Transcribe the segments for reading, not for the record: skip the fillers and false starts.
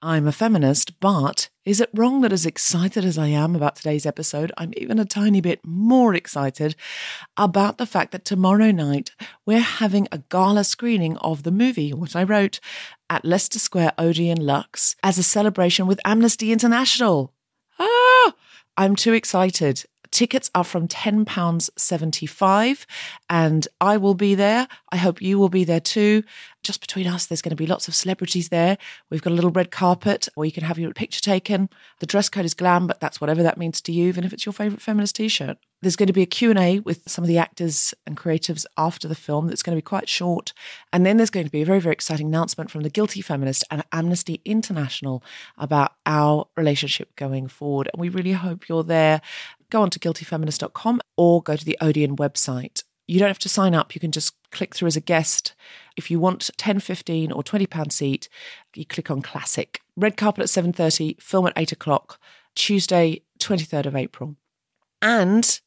I'm a feminist, but is it wrong that as excited as I am about today's episode, I'm even a tiny bit more excited about the fact that tomorrow night we're having a gala screening of the movie What I Wrote at Leicester Square Odeon Lux as a celebration with Amnesty International. Ah! I'm too excited. Tickets are from £10.75 and I will be there. I hope you will be there too. Just between us, there's going to be lots of celebrities there. We've got a little red carpet where you can have your picture taken. The dress code is glam, but that's whatever that means to you, even if it's your favourite feminist T-shirt. There's going to be a Q&A with some of the actors and creatives after the film that's going to be quite short. And then there's going to be a very, very exciting announcement from The Guilty Feminist and Amnesty International about our relationship going forward. And we really hope you're there. Go on to guiltyfeminist.com or go to the Odeon website. You don't have to sign up. You can just click through as a guest. If you want £10, £15 or £20 seat, you click on Classic. Red carpet at 7:30, film at 8 o'clock, Tuesday, 23rd of April. And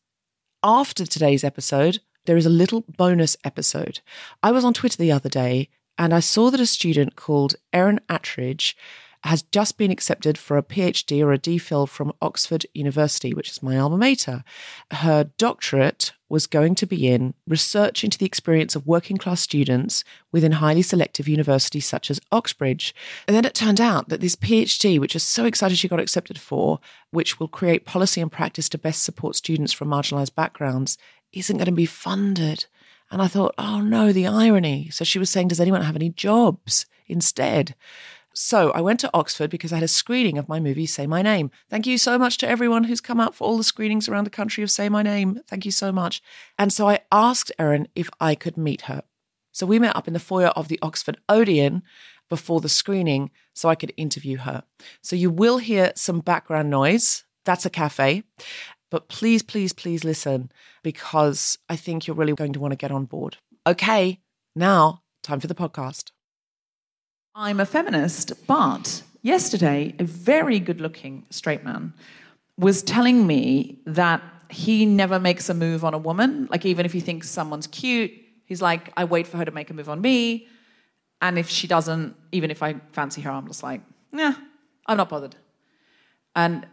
after today's episode, there is a little bonus episode. I was on Twitter the other day and I saw that a student called Eireann Attridge has just been accepted for a PhD or a DPhil from Oxford University, which is my alma mater. Her doctorate was going to be in research into the experience of working class students within highly selective universities such as Oxbridge. And then it turned out that this PhD, which is so excited she got accepted for, which will create policy and practice to best support students from marginalised backgrounds, isn't going to be funded. And I thought, oh no, the irony. So she was saying, does anyone have any jobs instead? So I went to Oxford because I had a screening of my movie, Say My Name. Thank you so much to everyone who's come out for all the screenings around the country of Say My Name. Thank you so much. And so I asked Eireann if I could meet her. So we met up in the foyer of the Oxford Odeon before the screening so I could interview her. So you will hear some background noise. That's a cafe. But please, please, please listen because I think you're really going to want to get on board. Okay, now time for the podcast. I'm a feminist, but yesterday a very good-looking straight man was telling me that he never makes a move on a woman. Like, even if he thinks someone's cute, he's like, I wait for her to make a move on me. And if she doesn't, even if I fancy her, I'm just like, nah, I'm not bothered. And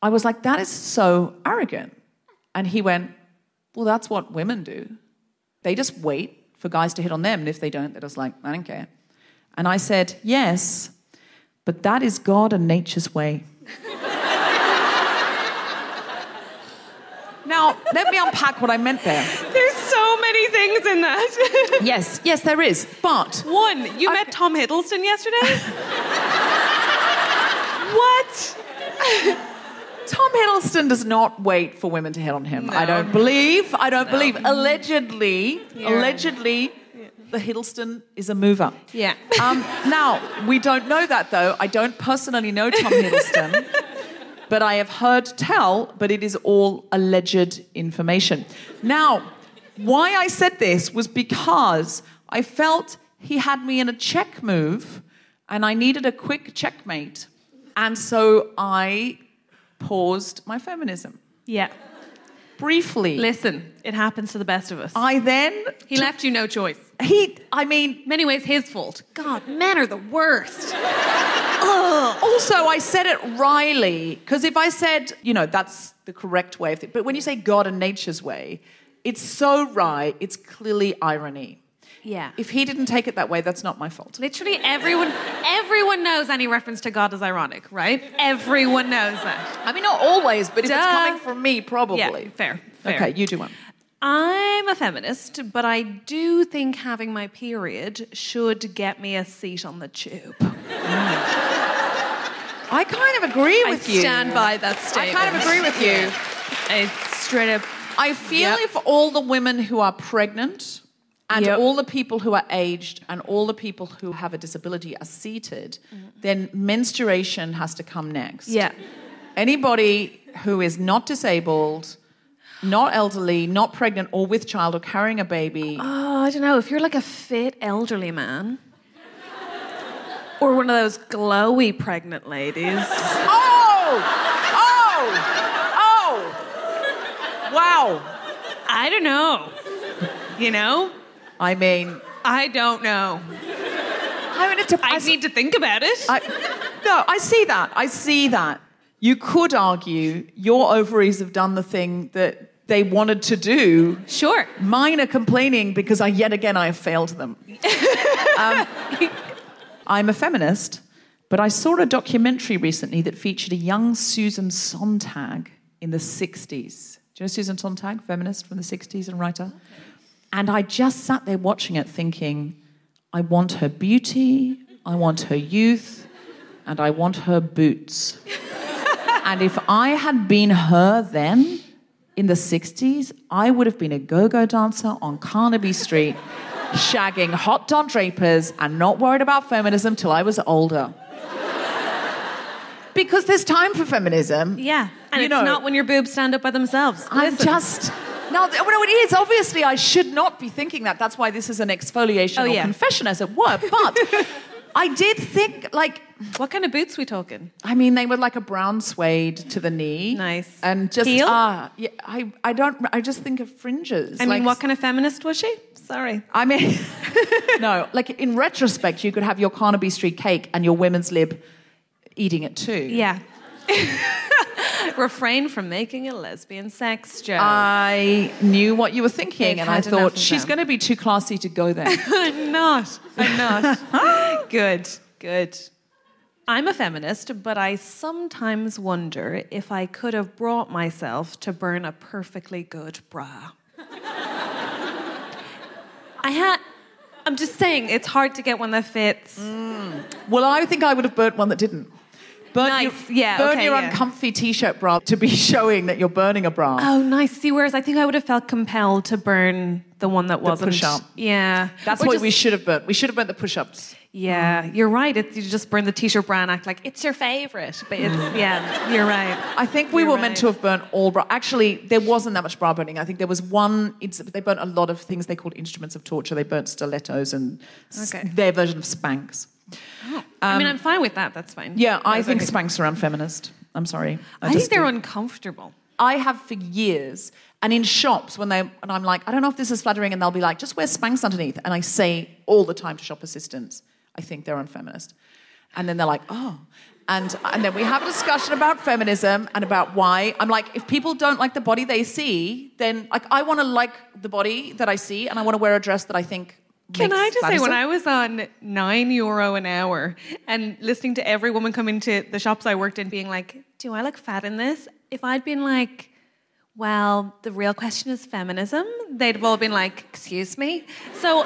I was like, that is so arrogant. And he went, well, that's what women do. They just wait for guys to hit on them. And if they don't, they're just like, I don't care. And I said, yes, but that is God and nature's way. Now, let me unpack what I meant there. There's so many things in that. Yes, there is. But... One, you met Tom Hiddleston yesterday? What? Tom Hiddleston does not wait for women to hit on him. No. I don't believe. Allegedly, the Hiddleston is a mover. Yeah. Now, we don't know that, though. I don't personally know Tom Hiddleston. But I have heard tell, but it is all alleged information. Now, why I said this was because I felt he had me in a check move and I needed a quick checkmate. And so I paused my feminism. Yeah. Briefly. Listen, it happens to the best of us. He left you no choice. Many ways his fault. God, men are the worst. Ugh. Also, I said it wryly, because if I said, that's the correct way of it, but when you say God and nature's way, it's so wry, it's clearly irony. Yeah. If he didn't take it that way, that's not my fault. Literally everyone knows any reference to God is ironic, right? Everyone knows that. I mean, not always, but if it's coming from me, probably. Yeah, fair. Okay, you do one. I'm a feminist, but I do think having my period should get me a seat on the tube. I kind of agree with you. I stand by that statement. I kind of agree with you. It's straight up. I feel if all the women who are pregnant and all the people who are aged and all the people who have a disability are seated, then menstruation has to come next. Yeah. Anybody who is not disabled, not elderly, not pregnant or with child or carrying a baby. Oh, I don't know. If you're like a fit elderly man or one of those glowy pregnant ladies. Oh! Wow. I don't know. I mean... I don't know. I need to think about it. I see that. You could argue your ovaries have done the thing that they wanted to do. Sure. Mine are complaining because I have failed them. I'm a feminist, but I saw a documentary recently that featured a young Susan Sontag in the 60s. Do you know Susan Sontag, feminist from the 60s and writer? And I just sat there watching it thinking, I want her beauty, I want her youth, and I want her boots. And if I had been her then, in the 60s, I would have been a go-go dancer on Carnaby Street, shagging hot Don Drapers and not worried about feminism till I was older. Because there's time for feminism. Yeah, and it's not when your boobs stand up by themselves. No, it is. Obviously, I should not be thinking that. That's why this is an exfoliation or confession, as it were. But... I did think, what kind of boots we talking? I mean, they were like a brown suede to the knee. Nice. And just heel? Yeah, I just think of fringes. I mean, what kind of feminist was she? Sorry. I mean, no, in retrospect, you could have your Carnaby Street cake and your women's lib eating it too. Yeah. Refrain from making a lesbian sex joke. I knew what you were thinking, and I thought, she's going to be too classy to go there. I'm not. Good. I'm a feminist, but I sometimes wonder if I could have brought myself to burn a perfectly good bra. I'm just saying, it's hard to get one that fits. Mm. Well, I think I would have burnt one that didn't. Burn your uncomfy t-shirt bra to be showing that you're burning a bra. Oh, nice. See, whereas I think I would have felt compelled to burn the one that wasn't. The push-up. Yeah. That's what we should have burnt. We should have burnt the push-ups. Yeah, you're right. You just burn the t-shirt bra and act like it's your favourite. But you're right. I think we were meant to have burnt all bra. Actually, there wasn't that much bra burning. I think there was one... They burnt a lot of things they called instruments of torture. They burnt stilettos and their version of Spanx. Oh. I'm fine with that. That's fine. Yeah, I think Spanx are unfeminist. I'm sorry. I think they're uncomfortable. I have for years. And in shops, when I'm like, I don't know if this is flattering, and they'll be like, just wear Spanx underneath. And I say all the time to shop assistants, I think they're unfeminist. And then they're like, oh. And then we have a discussion about feminism and about why. I'm like, if people don't like the body they see, then like I want to like the body that I see, and I want to wear a dress that I think Can I just say, when I was on €9 an hour and listening to every woman come into the shops I worked in being like, do I look fat in this? If I'd been like, well, the real question is feminism, they'd have all been like, excuse me? So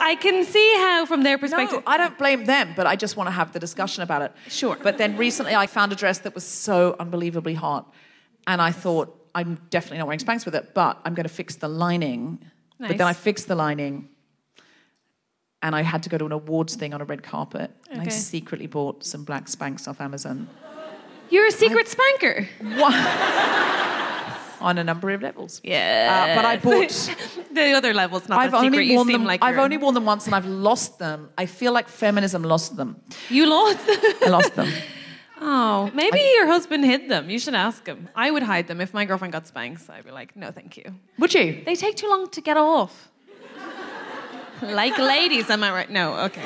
I can see how, from their perspective... No, I don't blame them, but I just want to have the discussion about it. Sure. But then recently I found a dress that was so unbelievably hot, and I thought, I'm definitely not wearing Spanx with it, but I'm going to fix the lining. Nice. But then I fixed the lining, and I had to go to an awards thing on a red carpet, and I secretly bought some black Spanx off Amazon. You're a secret spanker? What? On a number of levels. Yeah. But I bought... the other levels, not the secret. You seem like I've only worn them once and I've lost them. I feel like feminism lost them. You lost them? I lost them. Oh, maybe your husband hid them. You should ask him. I would hide them. If my girlfriend got Spanx, I'd be like, no, thank you. Would you? They take too long to get off. Like ladies, am I right? No, okay.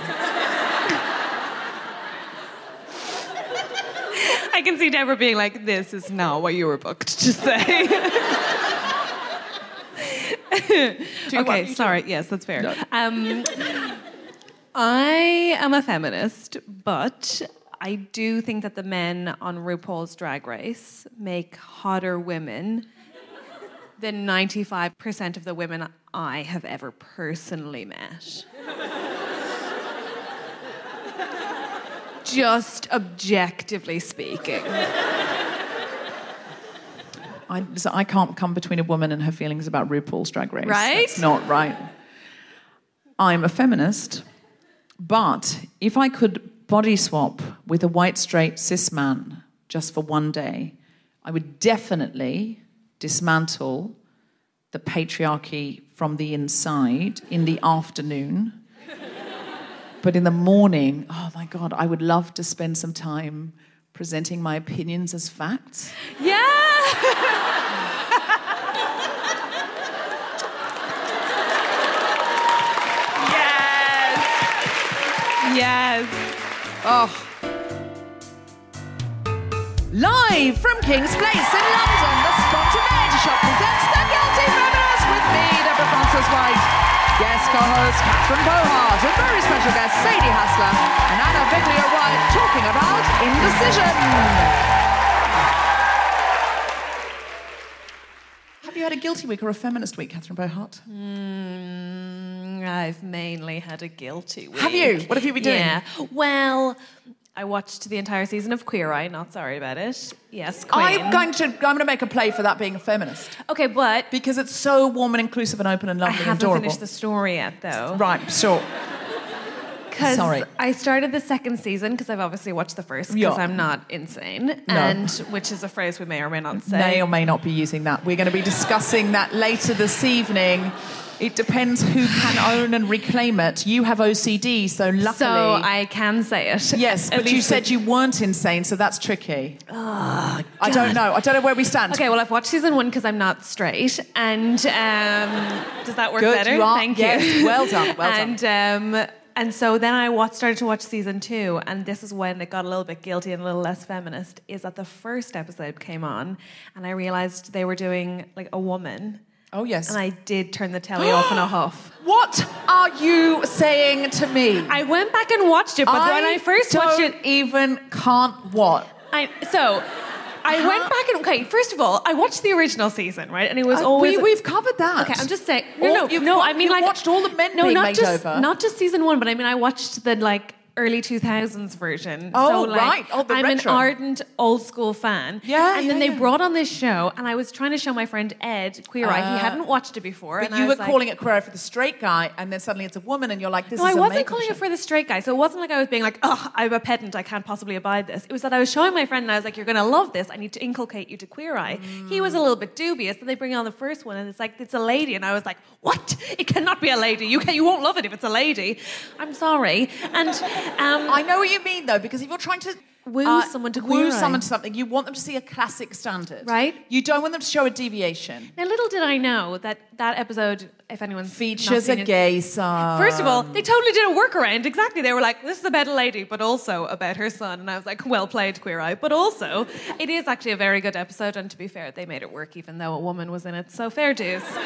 I can see Deborah being like, this is not what you were booked to say. Okay, sorry. Yes, that's fair. No. I am a feminist, but I do think that the men on RuPaul's Drag Race make hotter women than 95% of the women I have ever personally met. Just objectively speaking. I can't come between a woman and her feelings about RuPaul's Drag Race. Right? That's not right. I'm a feminist, but if I could body swap with a white, straight, cis man just for one day, I would definitely dismantle the patriarchy from the inside in the afternoon. But in the morning, oh my God, I would love to spend some time presenting my opinions as facts. Yeah! Yes! Yes. Oh. Live from King's Place in London, the Spontaneity Shop presents The Guilty Feminist with me, Deborah Frances-White. Guest co-host Catherine Bohart and very special guest Sadie Hasler and Anna Veglio-White talking about indecision. Have you had a guilty week or a feminist week, Catherine Bohart? I've mainly had a guilty week. Have you? What have you been doing? Yeah. Well, I watched the entire season of Queer Eye, not sorry about it. Yes, Queen. I'm going to make a play for that being a feminist. Okay, but... Because it's so warm and inclusive and open and lovely and adorable. I haven't finished the story yet, though. Right, sure. Sorry. I started the second season, because I've obviously watched the first, because I'm not insane, and which is a phrase we may or may not say. May or may not be using that. We're going to be discussing that later this evening. It depends who can own and reclaim it. You have OCD, so luckily... So I can say it. Yes, but you said you weren't insane, so that's tricky. Oh, God. I don't know. I don't know where we stand. Okay, well, I've watched season one because I'm not straight, and does that work better? Thank you. Yes. Well done, well done. And so then I started to watch season two, and this is when it got a little bit guilty and a little less feminist, is that the first episode came on, and I realised they were doing, like, a woman... Oh, yes. And I did turn the telly off in a huff. What are you saying to me? I went back and watched it, but when I first watched it... I went back and... Okay, first of all, I watched the original season, right? And it was always... We've covered that. Okay, I'm just saying... You watched all the men being made over. Not just season one, but I mean, I watched the, like... early 2000s version. Oh, so, like, right. Oh, the retro. An ardent old school fan. Yeah. And then they brought on this show, and I was trying to show my friend Ed Queer Eye. He hadn't watched it before. But you were calling it Queer Eye for the straight guy, and then suddenly it's a woman, and you're like, this is amazing. No, I wasn't calling it for the straight guy. So it wasn't like I was being like, oh, I'm a pedant, I can't possibly abide this. It was that I was showing my friend, and I was like, you're going to love this. I need to inculcate you to Queer Eye. Mm. He was a little bit dubious. Then they bring on the first one, and it's like, it's a lady. And I was like, what? It cannot be a lady. You won't love it if it's a lady. I'm sorry. And... I know what you mean, though, because if you're trying to Woo someone to something. You want them to see a classic standard. Right. You don't want them to show a deviation. Now, little did I know that that episode, if anyone's features a gay son. First of all, they totally did a workaround. Exactly. They were like, this is about a lady, but also about her son. And I was like, well played, Queer Eye. But also, it is actually a very good episode. And to be fair, they made it work, even though a woman was in it. So fair dues. Fair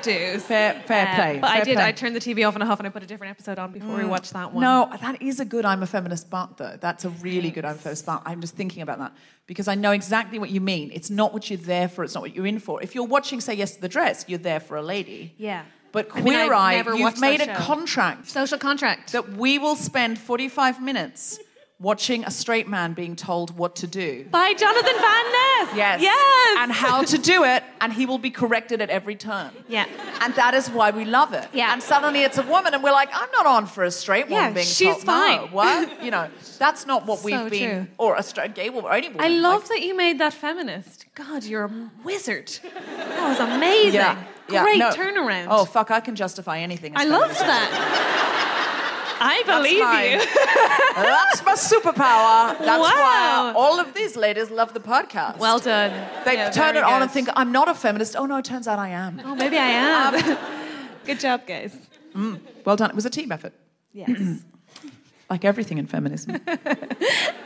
play. But fair I did. Play. I turned the TV off and off and I put a different episode on before we watched that one. No, that is a good I'm a feminist bump, though. That's a really good I'm first part. I'm just thinking about that because I know exactly what you mean. It's not what you're there for. It's not what you're in for. If you're watching Say Yes to the Dress, you're there for a lady. Yeah. But Queer Eye, you've made a contract. Social contract. That we will spend 45 minutes watching a straight man being told what to do. By Jonathan Van Ness. Yes. Yes. And how to do it, and he will be corrected at every turn. Yeah. And that is why we love it. Yeah. And suddenly it's a woman, and we're like, I'm not on for a straight woman being told. Yeah, she's fine. No, what? You know, that's not what we've been... True. Or a straight gay woman, or any woman. I love that you made that feminist. God, you're a wizard. That was amazing. Yeah. Great turnaround. Oh, fuck, I can justify anything. I loved that. I believe you. That's my superpower. That's why all of these ladies love the podcast. Well done. They turn it on and think, I'm not a feminist. Oh, no, it turns out I am. Oh, maybe I am. Good job, guys. Well done. It was a team effort. Yes. Like everything in feminism. So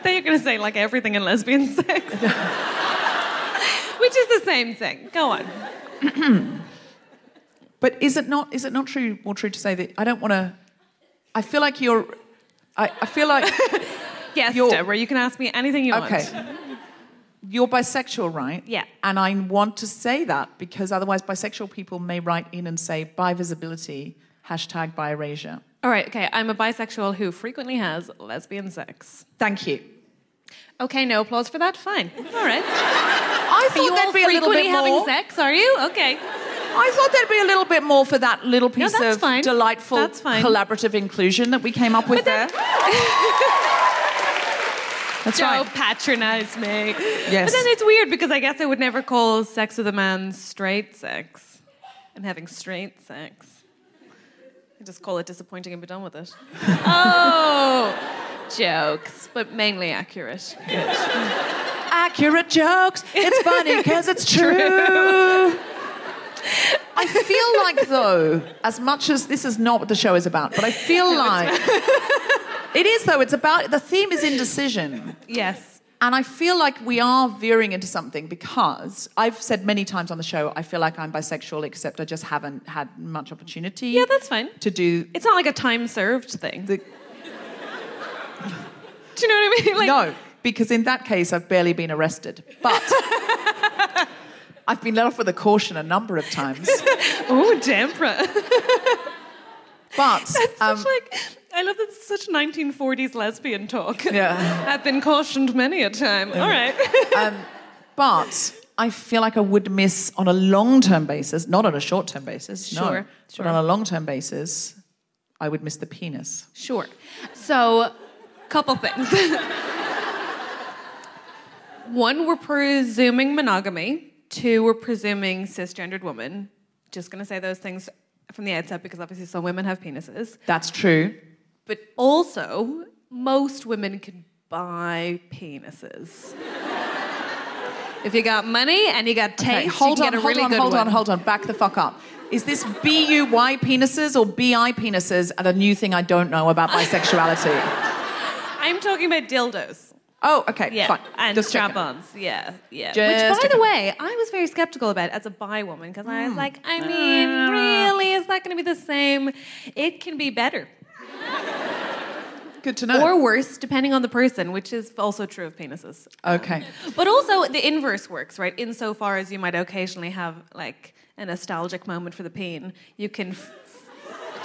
you're going to say like everything in lesbian sex. Which is the same thing. Go on. But is it not true, more true to say that I don't want to... I feel like you're... I feel like... Yes, Deborah, you can ask me anything you want. Okay. You're bisexual, right? Yeah. And I want to say that because otherwise bisexual people may write in and say, bivisibility, hashtag bi-erasure. All right, okay. I'm a bisexual who frequently has lesbian sex. Thank you. Okay, no applause for that? Fine. All right. I thought there'd be a little bit more... Are you all frequently having sex, are you? Okay. I thought there'd be a little bit more for that little piece of delightful collaborative inclusion that we came up with there. That's right. Don't patronise me. Yes. But then it's weird because I guess I would never call sex with a man straight sex. I'm having straight sex. I just call it disappointing and be done with it. Jokes, but mainly accurate. Accurate jokes. It's funny because it's true. I feel like, though, as much as this is not what the show is about, but I feel like it is, though. It's about, the theme is indecision. Yes. And I feel like we are veering into something because I've said many times on the show, I feel like I'm bisexual, except I just haven't had much opportunity. Yeah, that's fine. To do... It's not like a time served thing. Do you know what I mean? Like... No, because in that case, I've barely been arrested. But... I've been let off with a caution a number of times. Oh, Deborah. But... That's such like... I love that it's such 1940s lesbian talk. Yeah. I've been cautioned many a time. Yeah. All right. But I feel like I would miss on a long-term basis, not on a short-term basis. Sure. No, sure. But on a long-term basis, I would miss the penis. Sure. So, couple things. One, we're presuming monogamy. Two, we're presuming cisgendered women. Just going to say those things from the outset because obviously some women have penises. That's true. But also, most women can buy penises. If you got money and you got taste, you can get a really good one. Hold on. Back the fuck up. Is this B-U-Y penises or B-I penises and a new thing I don't know about bisexuality? I'm talking about dildos. Oh, okay, yeah, fine. And just strap-ons, yeah. Just Which, by the way, I was very sceptical about as a bi woman because I was like, I mean, really, is that going to be the same? It can be better. Good to know. Or worse, depending on the person, which is also true of penises. Okay. But also, the inverse works, right? Insofar as you might occasionally have, like, a nostalgic moment for the peen, you can...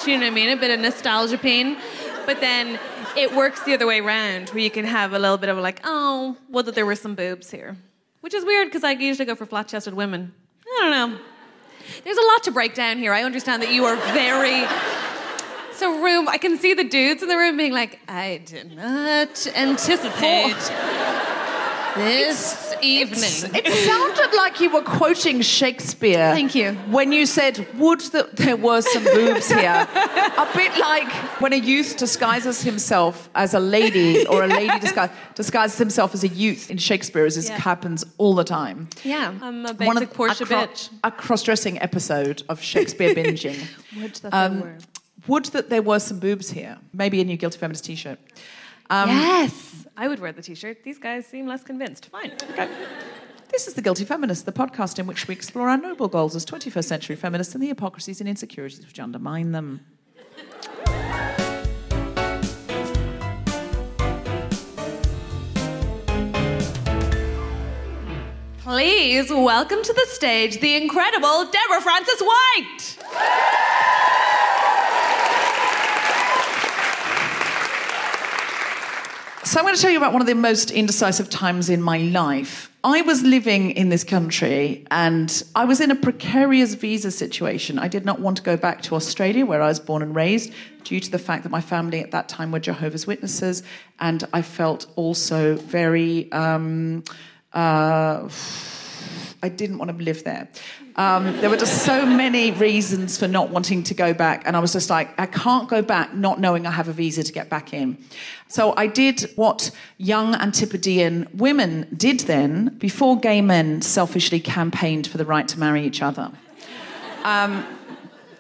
Do you know what I mean? A bit of nostalgia pain. But then it works the other way around, where you can have a little bit of like, oh, well, that there were some boobs here. Which is weird, because I usually go for flat-chested women. I don't know. There's a lot to break down here. I understand that you are very... It's a room... I can see the dudes in the room being like, I did not anticipate this evening. It sounded like you were quoting Shakespeare. Thank you. When you said, would that there were some boobs here. A bit like when a youth disguises himself as a lady, or a lady disguises himself as a youth in Shakespeare, as this happens all the time. Yeah. I'm a basic Porsche bitch. A cross-dressing episode of Shakespeare binging. Would that there were some boobs here. Maybe a new Guilty Feminist t-shirt. Yes, I would wear the t-shirt. These guys seem less convinced. Fine. Okay. This is The Guilty Feminist, the podcast in which we explore our noble goals as 21st century feminists and the hypocrisies and insecurities which undermine them. Please welcome to the stage the incredible Deborah Frances-White. So I'm going to tell you about one of the most indecisive times in my life. I was living in this country and I was in a precarious visa situation. I did not want to go back to Australia, where I was born and raised, due to the fact that my family at that time were Jehovah's Witnesses, and I felt also very... I didn't want to live there. There were just so many reasons for not wanting to go back. And I was just like, I can't go back not knowing I have a visa to get back in. So I did what young Antipodean women did then, before gay men selfishly campaigned for the right to marry each other.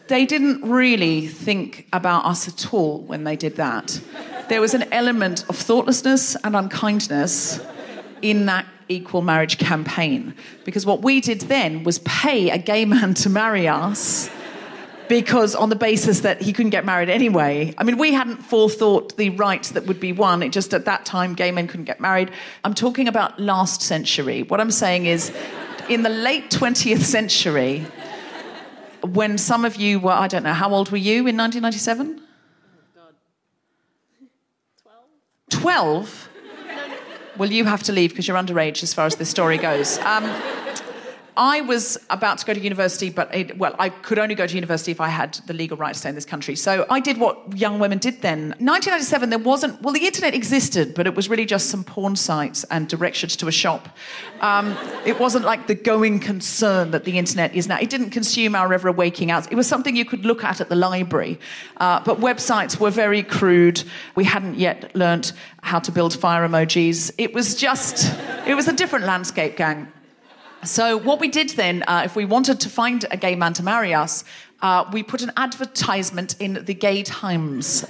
They didn't really think about us at all when they did that. There was an element of thoughtlessness and unkindness in that equal marriage campaign, because what we did then was pay a gay man to marry us, because on the basis that he couldn't get married anyway. I mean, we hadn't forethought the rights that would be won. It just, at that time, gay men couldn't get married. I'm talking about last century. What I'm saying is, in the late 20th century, when some of you were, I don't know, how old were you in 1997? Oh, God. 12? Well, you have to leave because you're underage as far as this story goes. I was about to go to university, but I could only go to university if I had the legal right to stay in this country. So I did what young women did then. 1997, the internet existed, but it was really just some porn sites and directions to a shop. It wasn't like the going concern that the internet is now. It didn't consume our ever waking hours. It was something you could look at the library. But websites were very crude. We hadn't yet learnt how to build fire emojis. It was a different landscape, gang. So what we did then, if we wanted to find a gay man to marry us, we put an advertisement in the Gay Times.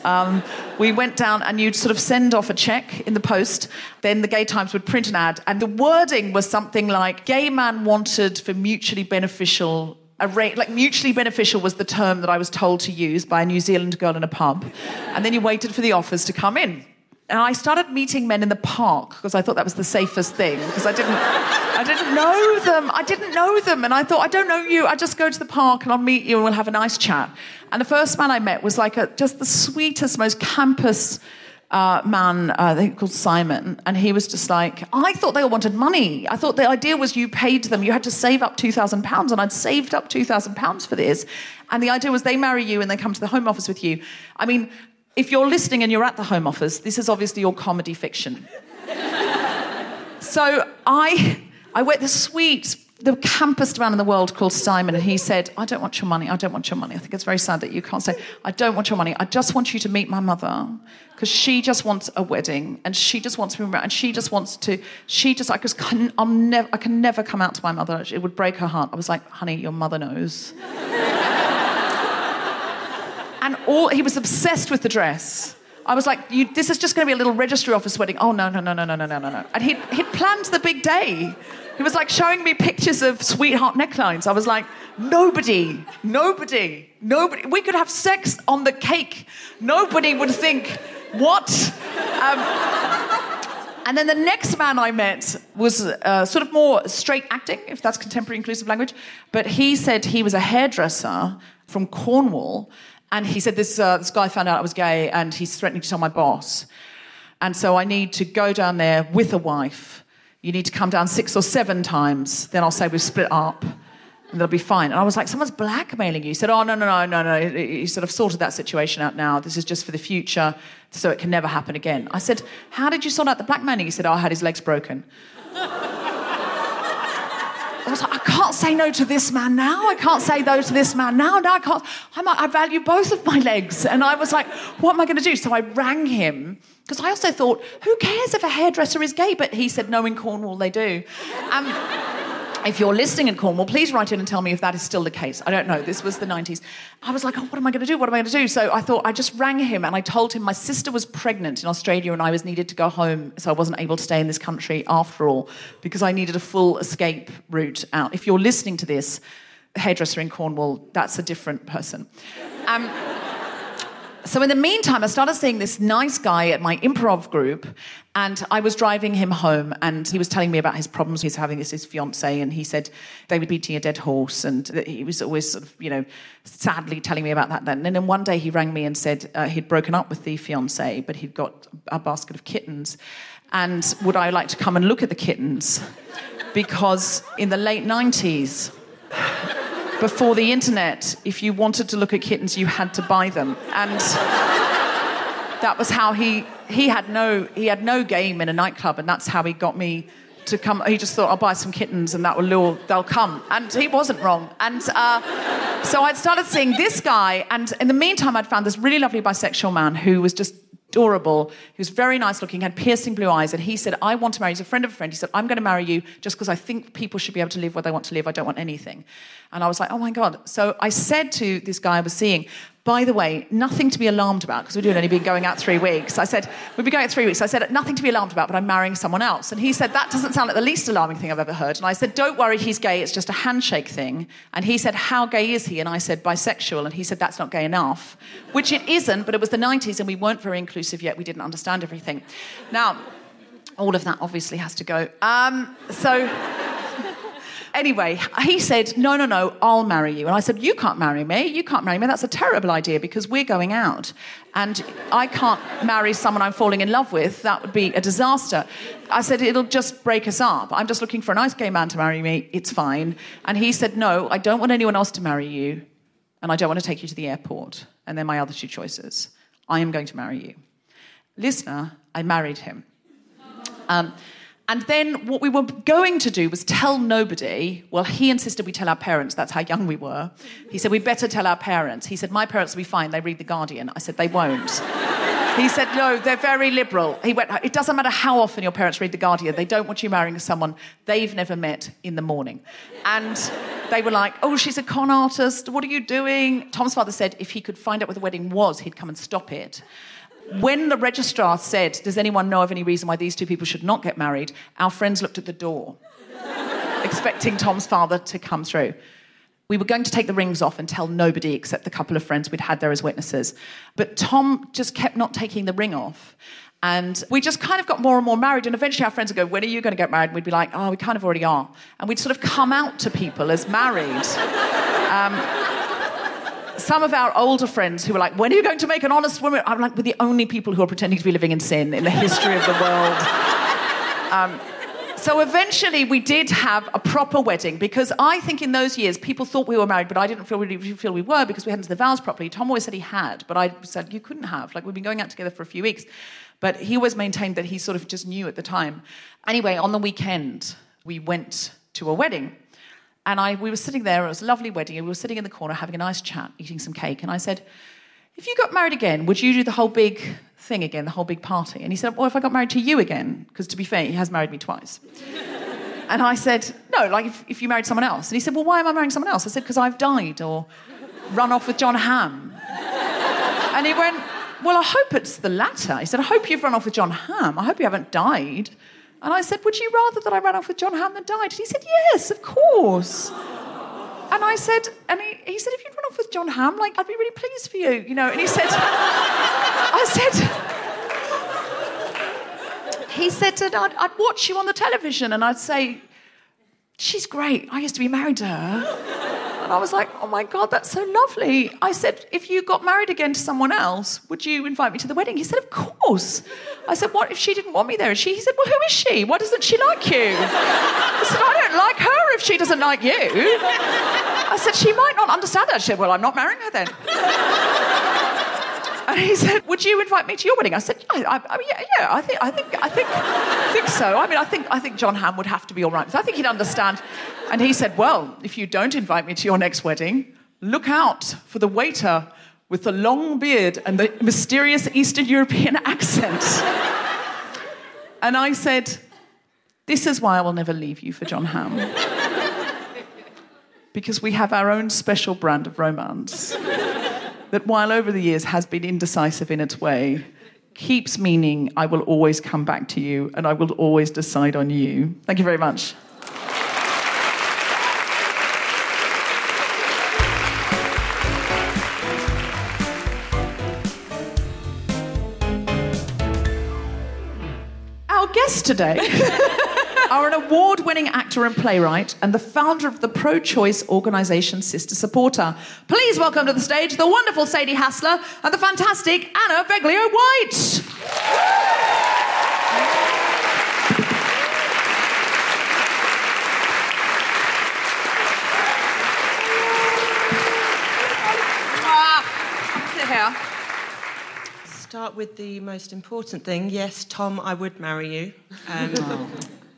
We went down and you'd sort of send off a check in the post. Then the Gay Times would print an ad. And the wording was something like, gay man wanted for mutually beneficial... mutually beneficial was the term that I was told to use by a New Zealand girl in a pub. And then you waited for the offers to come in. And I started meeting men in the park because I thought that was the safest thing, because I didn't know them. And I thought, I don't know you. I just go to the park and I'll meet you and we'll have a nice chat. And the first man I met was like just the sweetest, most campus man, I think called Simon. And he was just like, I thought they all wanted money. I thought the idea was you paid them. You had to save up £2,000, and I'd saved up £2,000 for this. And the idea was they marry you and they come to the Home Office with you. I mean... if you're listening and you're at the Home Office, this is obviously your comedy fiction. So I went, the campest man in the world called Simon, and he said, I don't want your money, I don't want your money. I think it's very sad that you can't say, I don't want your money. I just want you to meet my mother, because she just wants a wedding, and she just wants to be around, and she just wants to, I can never come out to my mother. It would break her heart. I was like, honey, your mother knows. And he was obsessed with the dress. I was like, this is just going to be a little registry office wedding. Oh, no. And he'd planned the big day. He was like showing me pictures of sweetheart necklines. I was like, nobody. We could have sex on the cake. Nobody would think, what? And then the next man I met was sort of more straight acting, if that's contemporary inclusive language. But he said he was a hairdresser from Cornwall. And he said, this guy found out I was gay and he's threatening to tell my boss. And so I need to go down there with a wife. You need to come down 6 or 7 times. Then I'll say we've split up. and they'll be fine. And I was like, someone's blackmailing you. He said, oh, no. He said, I've sorted that situation out now. This is just for the future, so it can never happen again. I said, how did you sort out the blackmailing? He said, I had his legs broken. I was like, I can't say no to this man now. I can't say no to this man now. No, I can't. I value both of my legs. And I was like, what am I going to do? So I rang him, because I also thought, who cares if a hairdresser is gay? But he said, no, in Cornwall they do. If you're listening in Cornwall, please write in and tell me if that is still the case. I don't know. This was the 90s. I was like, oh, what am I going to do? What am I going to do? So I thought, I just rang him and I told him my sister was pregnant in Australia and I was needed to go home, so I wasn't able to stay in this country after all, because I needed a full escape route out. If you're listening to this, hairdresser in Cornwall, that's a different person. So in the meantime, I started seeing this nice guy at my improv group, and I was driving him home, and he was telling me about his problems. He's having his fiancée, and he said they were beating a dead horse, and he was always sort of, you know, sadly telling me about that then. And then one day he rang me and said he'd broken up with the fiancée, but he'd got a basket of kittens, and would I like to come and look at the kittens? Because in the late 90s... before the internet, if you wanted to look at kittens, you had to buy them. And that was how he had no game in a nightclub, and that's how he got me to come. He just thought, I'll buy some kittens and that will lure, they'll come. And he wasn't wrong. And so I'd started seeing this guy, and in the meantime I'd found this really lovely bisexual man who was just adorable. He was very nice looking, had piercing blue eyes, and he said, I want to marry you. He's a friend of a friend. He said, I'm going to marry you just because I think people should be able to live where they want to live. I don't want anything. And I was like, oh my God. So I said to this guy I was seeing, by the way, nothing to be alarmed about, because we'd only been going out 3 weeks. I said, we'd be going out 3 weeks. I said, nothing to be alarmed about, but I'm marrying someone else. And he said, that doesn't sound like the least alarming thing I've ever heard. And I said, don't worry, he's gay. It's just a handshake thing. And he said, how gay is he? And I said, bisexual. And he said, that's not gay enough, which it isn't, but it was the 90s and we weren't very inclusive yet. We didn't understand everything. Now, all of that obviously has to go. Anyway, he said, no, I'll marry you. And I said, you can't marry me. That's a terrible idea, because we're going out and I can't marry someone I'm falling in love with. That would be a disaster. I said, it'll just break us up. I'm just looking for a nice gay man to marry me. It's fine. And he said, no, I don't want anyone else to marry you, and I don't want to take you to the airport. And then my other two choices. I am going to marry you. Listener, I married him. And then what we were going to do was tell nobody. Well, he insisted we tell our parents. That's how young we were. He said, we better tell our parents. He said, my parents will be fine. They read The Guardian. I said, they won't. He said, no, they're very liberal. He went, it doesn't matter how often your parents read The Guardian. They don't want you marrying someone they've never met in the morning. And they were like, oh, she's a con artist. What are you doing? Tom's father said if he could find out where the wedding was, he'd come and stop it. When the registrar said, does anyone know of any reason why these two people should not get married, our friends looked at the door, expecting Tom's father to come through. We were going to take the rings off and tell nobody except the couple of friends we'd had there as witnesses. But Tom just kept not taking the ring off. And we just kind of got more and more married. And eventually our friends would go, when are you going to get married? And we'd be like, oh, we kind of already are. And we'd sort of come out to people as married. Some of our older friends who were like, when are you going to make an honest woman? I'm like, we're the only people who are pretending to be living in sin in the history of the world. So eventually we did have a proper wedding, because I think in those years people thought we were married, but I didn't really feel we were, because we hadn't done the vows properly. Tom always said he had, but I said, you couldn't have. Like, we've been going out together for a few weeks. But he always maintained that he sort of just knew at the time. Anyway, on the weekend, we went to a wedding. And we were sitting there, it was a lovely wedding, and we were sitting in the corner having a nice chat, eating some cake. And I said, if you got married again, would you do the whole big thing again, the whole big party? And he said, well, if I got married to you again, because to be fair, he has married me twice. And I said, no, like if you married someone else. And he said, well, why am I marrying someone else? I said, because I've died or run off with John Hamm. And he went, well, I hope it's the latter. He said, I hope you've run off with John Hamm. I hope you haven't died. And I said, would you rather that I ran off with John Hamm than died? And he said, yes, of course. And I said, and he said, if you'd run off with John Hamm, like, I'd be really pleased for you, you know. And he said, he said, I'd watch you on the television and I'd say, she's great. I used to be married to her. And I was like, oh my God, that's so lovely. I said, if you got married again to someone else, would you invite me to the wedding? He said, of course. I said, what if she didn't want me there? And he said, well, who is she? Why doesn't she like you? I said, I don't like her if she doesn't like you. I said, she might not understand that. She said, well, I'm not marrying her then. And he said, would you invite me to your wedding? I said, I think so. I mean, I think John Hamm would have to be all right. So I think he'd understand. And he said, well, if you don't invite me to your next wedding, look out for the waiter with the long beard and the mysterious Eastern European accent. And I said, this is why I will never leave you for John Hamm. Because we have our own special brand of romance. That while over the years has been indecisive in its way, keeps meaning I will always come back to you and I will always decide on you. Thank you very much. Our guests today are an award-winning actor and playwright and the founder of the pro-choice organisation Sister Supporter. Please welcome to the stage the wonderful Sadie Hasler and the fantastic Anna Veglio-White. Sit here. Start with the most important thing. Yes, Tom, I would marry you.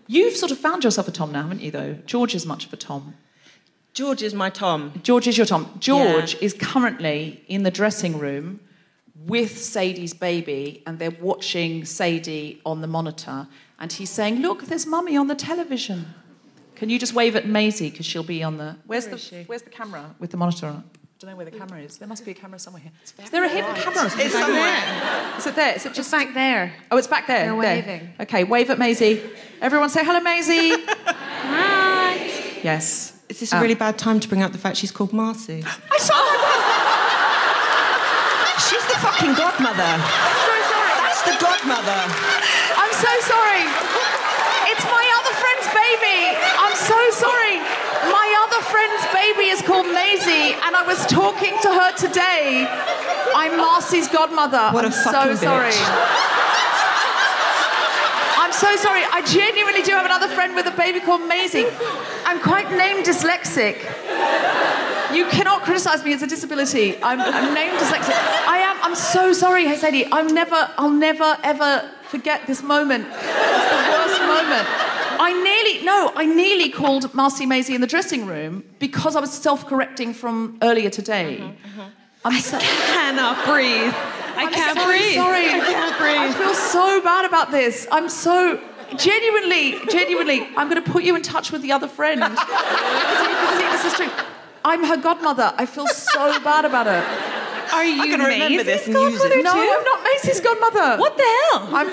You've sort of found yourself a Tom now, haven't you, though? George is much of a Tom. George is my Tom. George is your Tom. George is currently in the dressing room with Sadie's baby, and they're watching Sadie on the monitor, and he's saying, look, there's Mummy on the television. Can you just wave at Maisie, because she'll be on the... Where's the camera with the monitor on? I don't know where the camera is. There must be a camera somewhere here. Is there a hidden camera? It's somewhere. Is it there? Is it just back there? Oh, it's back there. They're waving. Okay, wave at Maisie. Everyone say hello, Maisie. Hi. Yes. Is this a really bad time to bring up the fact she's called Marcy? I saw her. She's the fucking godmother. I'm so sorry. That's the godmother. I'm so sorry. It's my other friend's baby. I'm so sorry. My other friend's baby is called Maisie, and I was talking to her today. I'm Marcy's godmother. What a fucking bitch. I'm so sorry. I'm so sorry, I genuinely do have another friend with a baby called Maisie. I'm quite name dyslexic. You cannot criticise me as a disability. I'm name dyslexic. I'm so sorry, Sadie. I'll never ever forget this moment. It's the worst moment. I nearly called Marcy Maisie in the dressing room because I was self-correcting from earlier today. Uh-huh. I can't breathe. Sorry. I can't breathe. I feel so bad about this. I'm so... Genuinely, I'm going to put you in touch with the other friend. So you can see this is true. I'm her godmother. I feel so bad about it. Are you Maisie's godmother? No, I'm not Maisie's godmother. What the hell?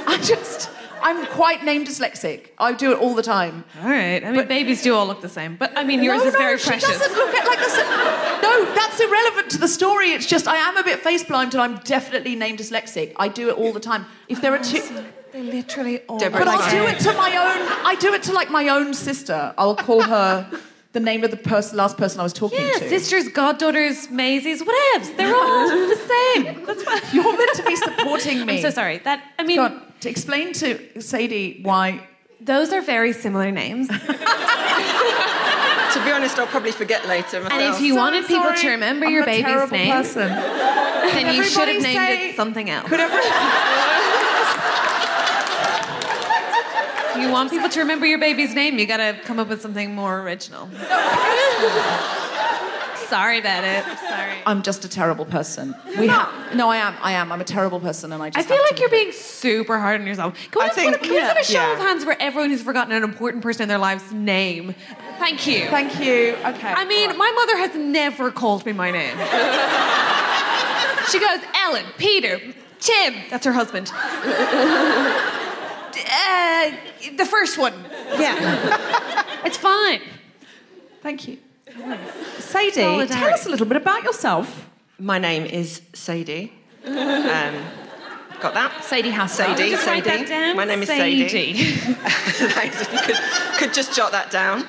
I'm quite name dyslexic. I do it all the time. All right. I mean, but babies do all look the same. But, I mean, yours is very precious. She doesn't look like this. No, that's irrelevant to the story. It's just I am a bit face-blind and I'm definitely name dyslexic. I do it all the time. If there are two... They're literally all... Deborah, but I do it to my own... I do it to, like, my own sister. I'll call her... the name of the last person I was talking to. Yeah, sisters, goddaughters, Maisies, whatevs. They're all the same. That's fine. You're meant to be supporting me. I'm so sorry. God, to explain to Sadie why... Those are very similar names. To be honest, I'll probably forget later myself. And if you wanted people to remember your baby's name... person. Then you should have named it something else. You want people to remember your baby's name, you gotta come up with something more original. Sorry about it. Sorry. I'm just a terrible person. I am. I'm a terrible person, and I feel like you're being super hard on yourself. Can we have a show of hands for everyone who's forgotten an important person in their life's name? Thank you. Thank you. Okay. I mean, my mother has never called me my name. She goes, Ellen, Peter, Jim. That's her husband. The first one. Yeah. It's fine. Thank you. Sadie, tell us a little bit about yourself. My name is Sadie. Got that? Sadie has Sadie. My name is Sadie. Thanks, if you could just jot that down.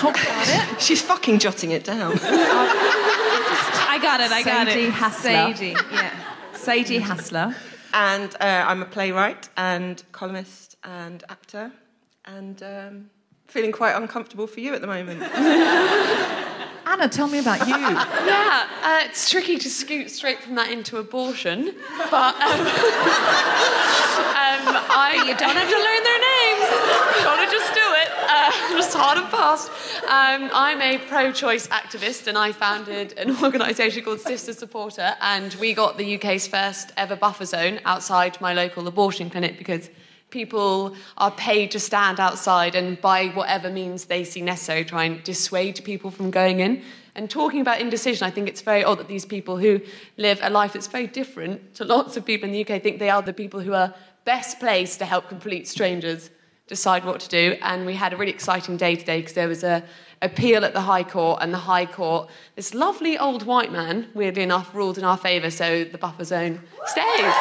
Oh, got it. She's fucking jotting it down. I got it. Sadie Hasler. Sadie Hasler. And I'm a playwright and columnist and actor, and feeling quite uncomfortable for you at the moment. Anna, tell me about you. It's tricky to scoot straight from that into abortion, but you don't have to learn their names. You got to just do it. Just hard and fast. I'm a pro-choice activist, and I founded an organisation called Sister Supporter, and we got the UK's first ever buffer zone outside my local abortion clinic because people are paid to stand outside and by whatever means they see necessary try and dissuade people from going in. And talking about indecision, I think it's very odd that these people who live a life that's very different to lots of people in the UK think they are the people who are best placed to help complete strangers decide what to do. And we had a really exciting day today because there was an appeal at the High Court, and the High Court, this lovely old white man, weirdly enough, ruled in our favour, so the buffer zone stays.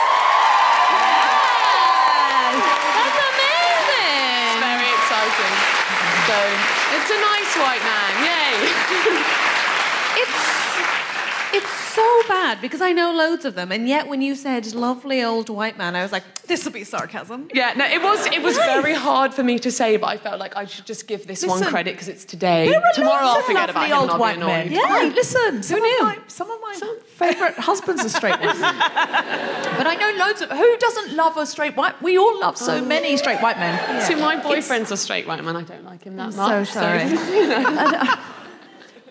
So it's a nice white man, yay! It's so bad because I know loads of them, and yet when you said lovely old white man, I was like, this will be sarcasm. Yeah, no, it was nice. Very hard for me to say, but I felt like I should just give this one credit because it's today. Tomorrow I'll forget about him and I'll be annoyed. Yeah, listen, who knew? Some of my favourite husbands are straight ones. But I know loads of... Who doesn't love a straight white... We all love so many straight white men. Yeah. So my boyfriend's a straight white man. I don't like him that much. I'm so sorry.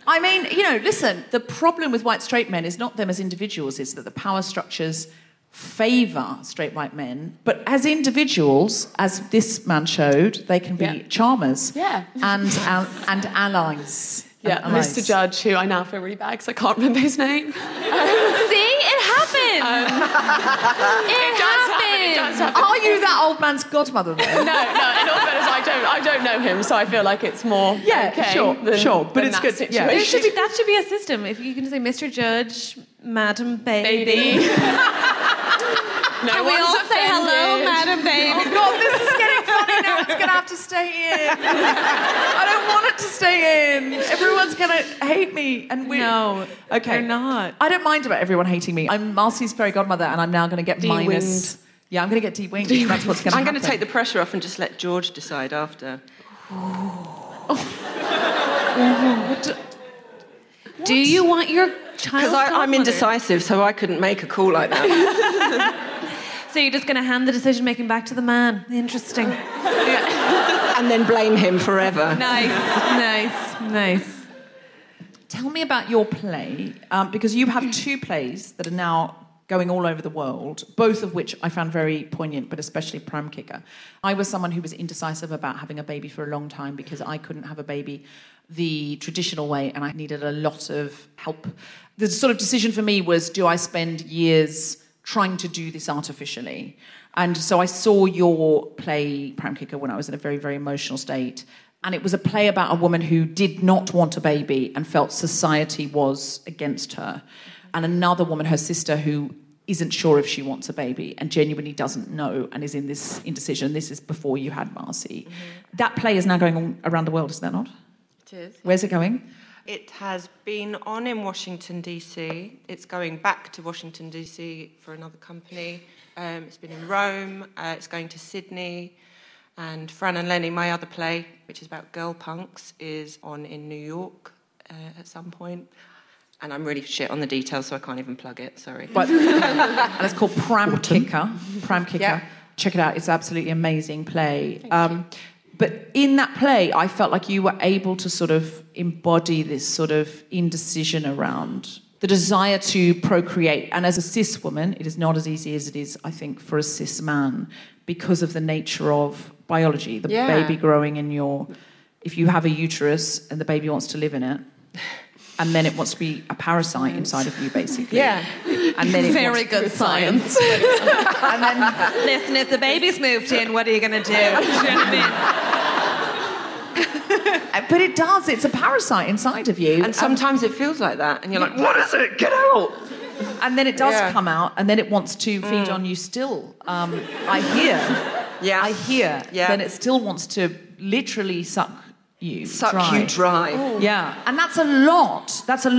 I mean, listen, the problem with white straight men is not them as individuals, it's that the power structures favour straight white men, but as individuals, as this man showed, they can be charmers and allies. Yeah, Mr. Judge, who I now feel really bad because I can't remember his name. See, it happens. It does happen. Are you that old man's godmother, though? No, in all fairness, I don't know him, so I feel like it's more than it's good. Yeah. That should be a system. If you can say Mr. Judge, Madam Baby. No, can we all say hello, Madam Baby? Oh, God, this is getting funny now. It's going to have to stay in. I don't want it to stay in. Everyone's going to hate me. And we... No, okay. They're not. I don't mind about everyone hating me. I'm Marcy's fairy godmother, and I'm now going to get D-winged. Yeah, I'm going to get D-winged. That's what's going to happen. I'm going to take the pressure off and just let George decide after. What? Do you want your child? Because I'm indecisive, so I couldn't make a call like that. So you're just going to hand the decision-making back to the man. Interesting. And then blame him forever. Nice. Tell me about your play, because you have two plays that are now going all over the world, both of which I found very poignant, but especially Pram Kicker. I was someone who was indecisive about having a baby for a long time because I couldn't have a baby the traditional way, and I needed a lot of help. The sort of decision for me was, do I spend years trying to do this artificially? And so I saw your play, Pram Kicker, when I was in a very, very emotional state, and it was a play about a woman who did not want a baby and felt society was against her, and another woman, her sister, who isn't sure if she wants a baby and genuinely doesn't know and is in this indecision. This is before you had Marcy. Mm-hmm. That play is now going on around the world, is that not? It is. Where's it going? It has been on in Washington, D.C. It's going back to Washington, D.C. for another company. It's been in Rome. It's going to Sydney. And Fran and Lenny, my other play, which is about girl punks, is on in New York at some point. And I'm really shit on the details, so I can't even plug it, sorry. But, and it's called Pram Kicker. Yep. Check it out. It's absolutely amazing play. But in that play, I felt like you were able to sort of embody this sort of indecision around the desire to procreate. And as a cis woman, it is not as easy as it is, I think, for a cis man because of the nature of biology, the baby growing in your... If you have a uterus and the baby wants to live in it... And then it wants to be a parasite inside of you, basically. Yeah. And then Very good science. And then, listen, if the baby's moved in, what are you going to do? Do you know what I mean? But it does. It's a parasite inside of you. And sometimes it feels like that. And you're like, what is it? Get out! And then it does come out. And then it wants to feed on you still. I hear. Yeah. Then it still wants to literally suck... you suck you dry. Oh. Yeah. And that's a lot. And so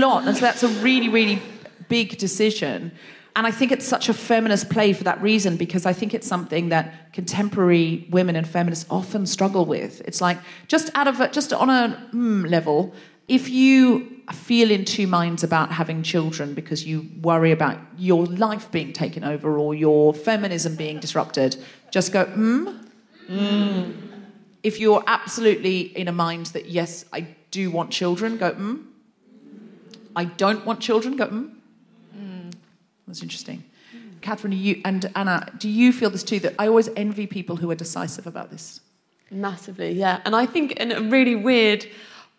that's a really, really big decision. And I think it's such a feminist play for that reason, because I think it's something that contemporary women and feminists often struggle with. It's like, just on a level, if you feel in two minds about having children because you worry about your life being taken over or your feminism being disrupted, just go, If you're absolutely in a mind that, yes, I do want children, go, I don't want children, go, That's interesting. Catherine, you and Anna, do you feel this too, that I always envy people who are decisive about this? Massively, yeah. And I think in a really weird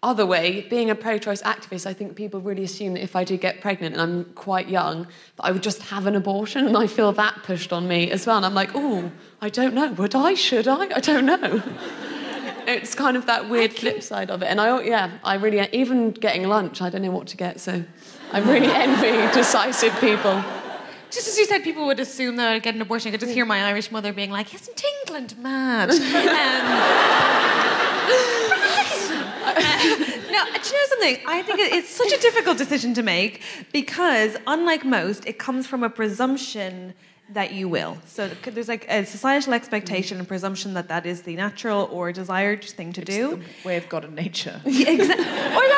other way, being a pro-choice activist, I think people really assume that if I do get pregnant and I'm quite young, that I would just have an abortion, and I feel that pushed on me as well. And I'm like, oh, I don't know. Would I? Should I? I don't know. It's kind of that weird flip side of it. And I really, even getting lunch, I don't know what to get, so I really envy decisive people. Just as you said, people would assume that I'd get an abortion. I could just hear my Irish mother being like, isn't England mad? No, do you know something? I think it's such a difficult decision to make because, unlike most, it comes from a presumption that you will. So there's like a societal expectation and presumption that is the natural or desired thing to do. It's the way of God and nature. Yeah, exactly. Or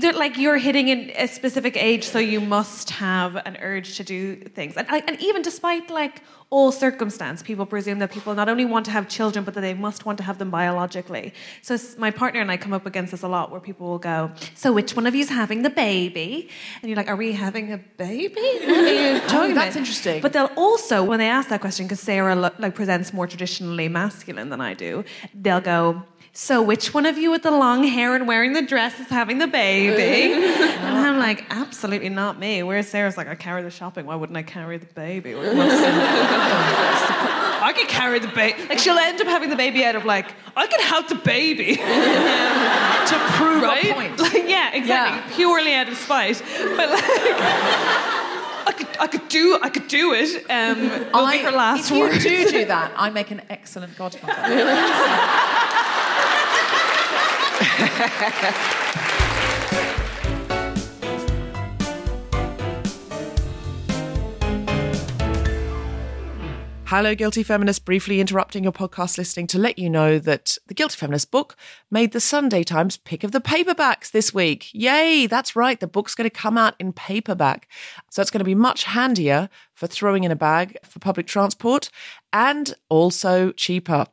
that like you're hitting a specific age, so you must have an urge to do things. And even despite like all circumstance, people presume that people not only want to have children, but that they must want to have them biologically. So my partner and I come up against this a lot, where people will go, so which one of you is having the baby? And you're like, are we having a baby? What are you talking about? That's interesting. But they'll also, when they ask that question, because Sarah like presents more traditionally masculine than I do, they'll go, so which one of you with the long hair and wearing the dress is having the baby? And I'm like, absolutely not me. Whereas Sarah's like, I carry the shopping. Why wouldn't I carry the baby? I could carry the baby. Like, she'll end up having the baby out of like, I could have the baby. To prove a point. Like, yeah, exactly. Yeah. Purely out of spite. But like... I could do it. I'll be her last word. If you do that, I make an excellent godmother. Hello, Guilty Feminist. Briefly interrupting your podcast listening to let you know that the Guilty Feminist book made the Sunday Times pick of the paperbacks this week. Yay, that's right. The book's going to come out in paperback. So it's going to be much handier for throwing in a bag for public transport and also cheaper.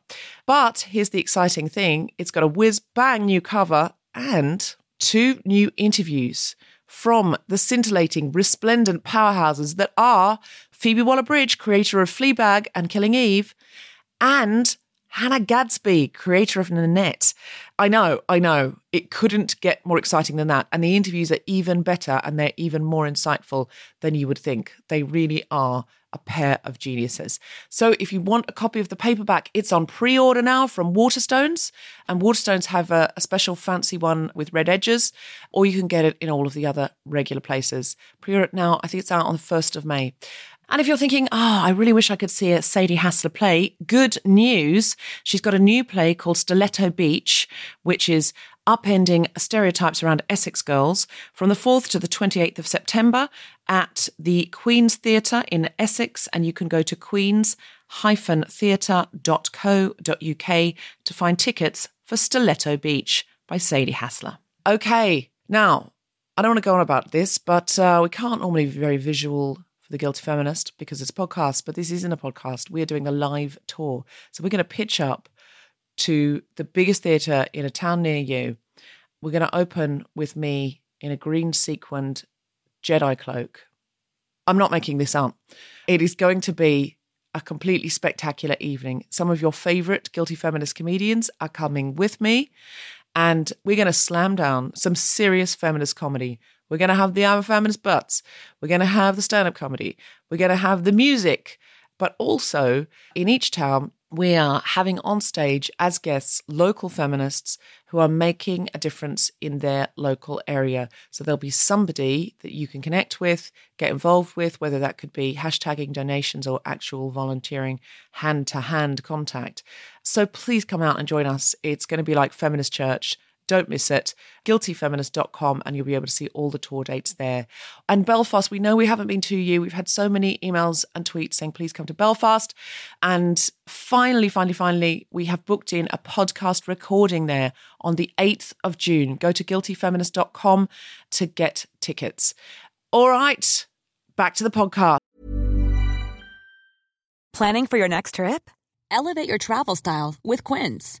But here's the exciting thing. It's got a whiz-bang new cover and 2 new interviews from the scintillating, resplendent powerhouses that are Phoebe Waller-Bridge, creator of Fleabag and Killing Eve, and Hannah Gadsby, creator of Nanette. I know. It couldn't get more exciting than that. And the interviews are even better and they're even more insightful than you would think. They really are a pair of geniuses. So if you want a copy of the paperback, it's on pre-order now from Waterstones. And Waterstones have a special fancy one with red edges, or you can get it in all of the other regular places. Pre-order it now. I think it's out on the 1st of May. And if you're thinking, I really wish I could see a Sadie Hasler play, good news. She's got a new play called Stiletto Beach, which is upending stereotypes around Essex girls from the 4th to the 28th of September at the Queen's Theatre in Essex. And you can go to queens-theatre.co.uk to find tickets for Stiletto Beach by Sadie Hasler. Okay, now, I don't want to go on about this, but we can't normally be very visual The Guilty Feminist, because it's a podcast, but this isn't a podcast. We're doing a live tour. So we're going to pitch up to the biggest theatre in a town near you. We're going to open with me in a green sequined Jedi cloak. I'm not making this up. It is going to be a completely spectacular evening. Some of your favourite Guilty Feminist comedians are coming with me, and we're going to slam down some serious feminist comedy. We're going to have the I'm a Feminist Butts. We're going to have the stand-up comedy. We're going to have the music. but also in each town, we are having on stage as guests local feminists who are making a difference in their local area. So there'll be somebody that you can connect with, get involved with, whether that could be hashtagging donations or actual volunteering, hand-to-hand contact. So please come out and join us. It's going to be like Feminist Church. Don't miss it. GuiltyFeminist.com, and you'll be able to see all the tour dates there. And Belfast, we know we haven't been to you. We've had so many emails and tweets saying, please come to Belfast. And finally, we have booked in a podcast recording there on the 8th of June. Go to GuiltyFeminist.com to get tickets. All right, back to the podcast. Planning for your next trip? Elevate your travel style with Quince.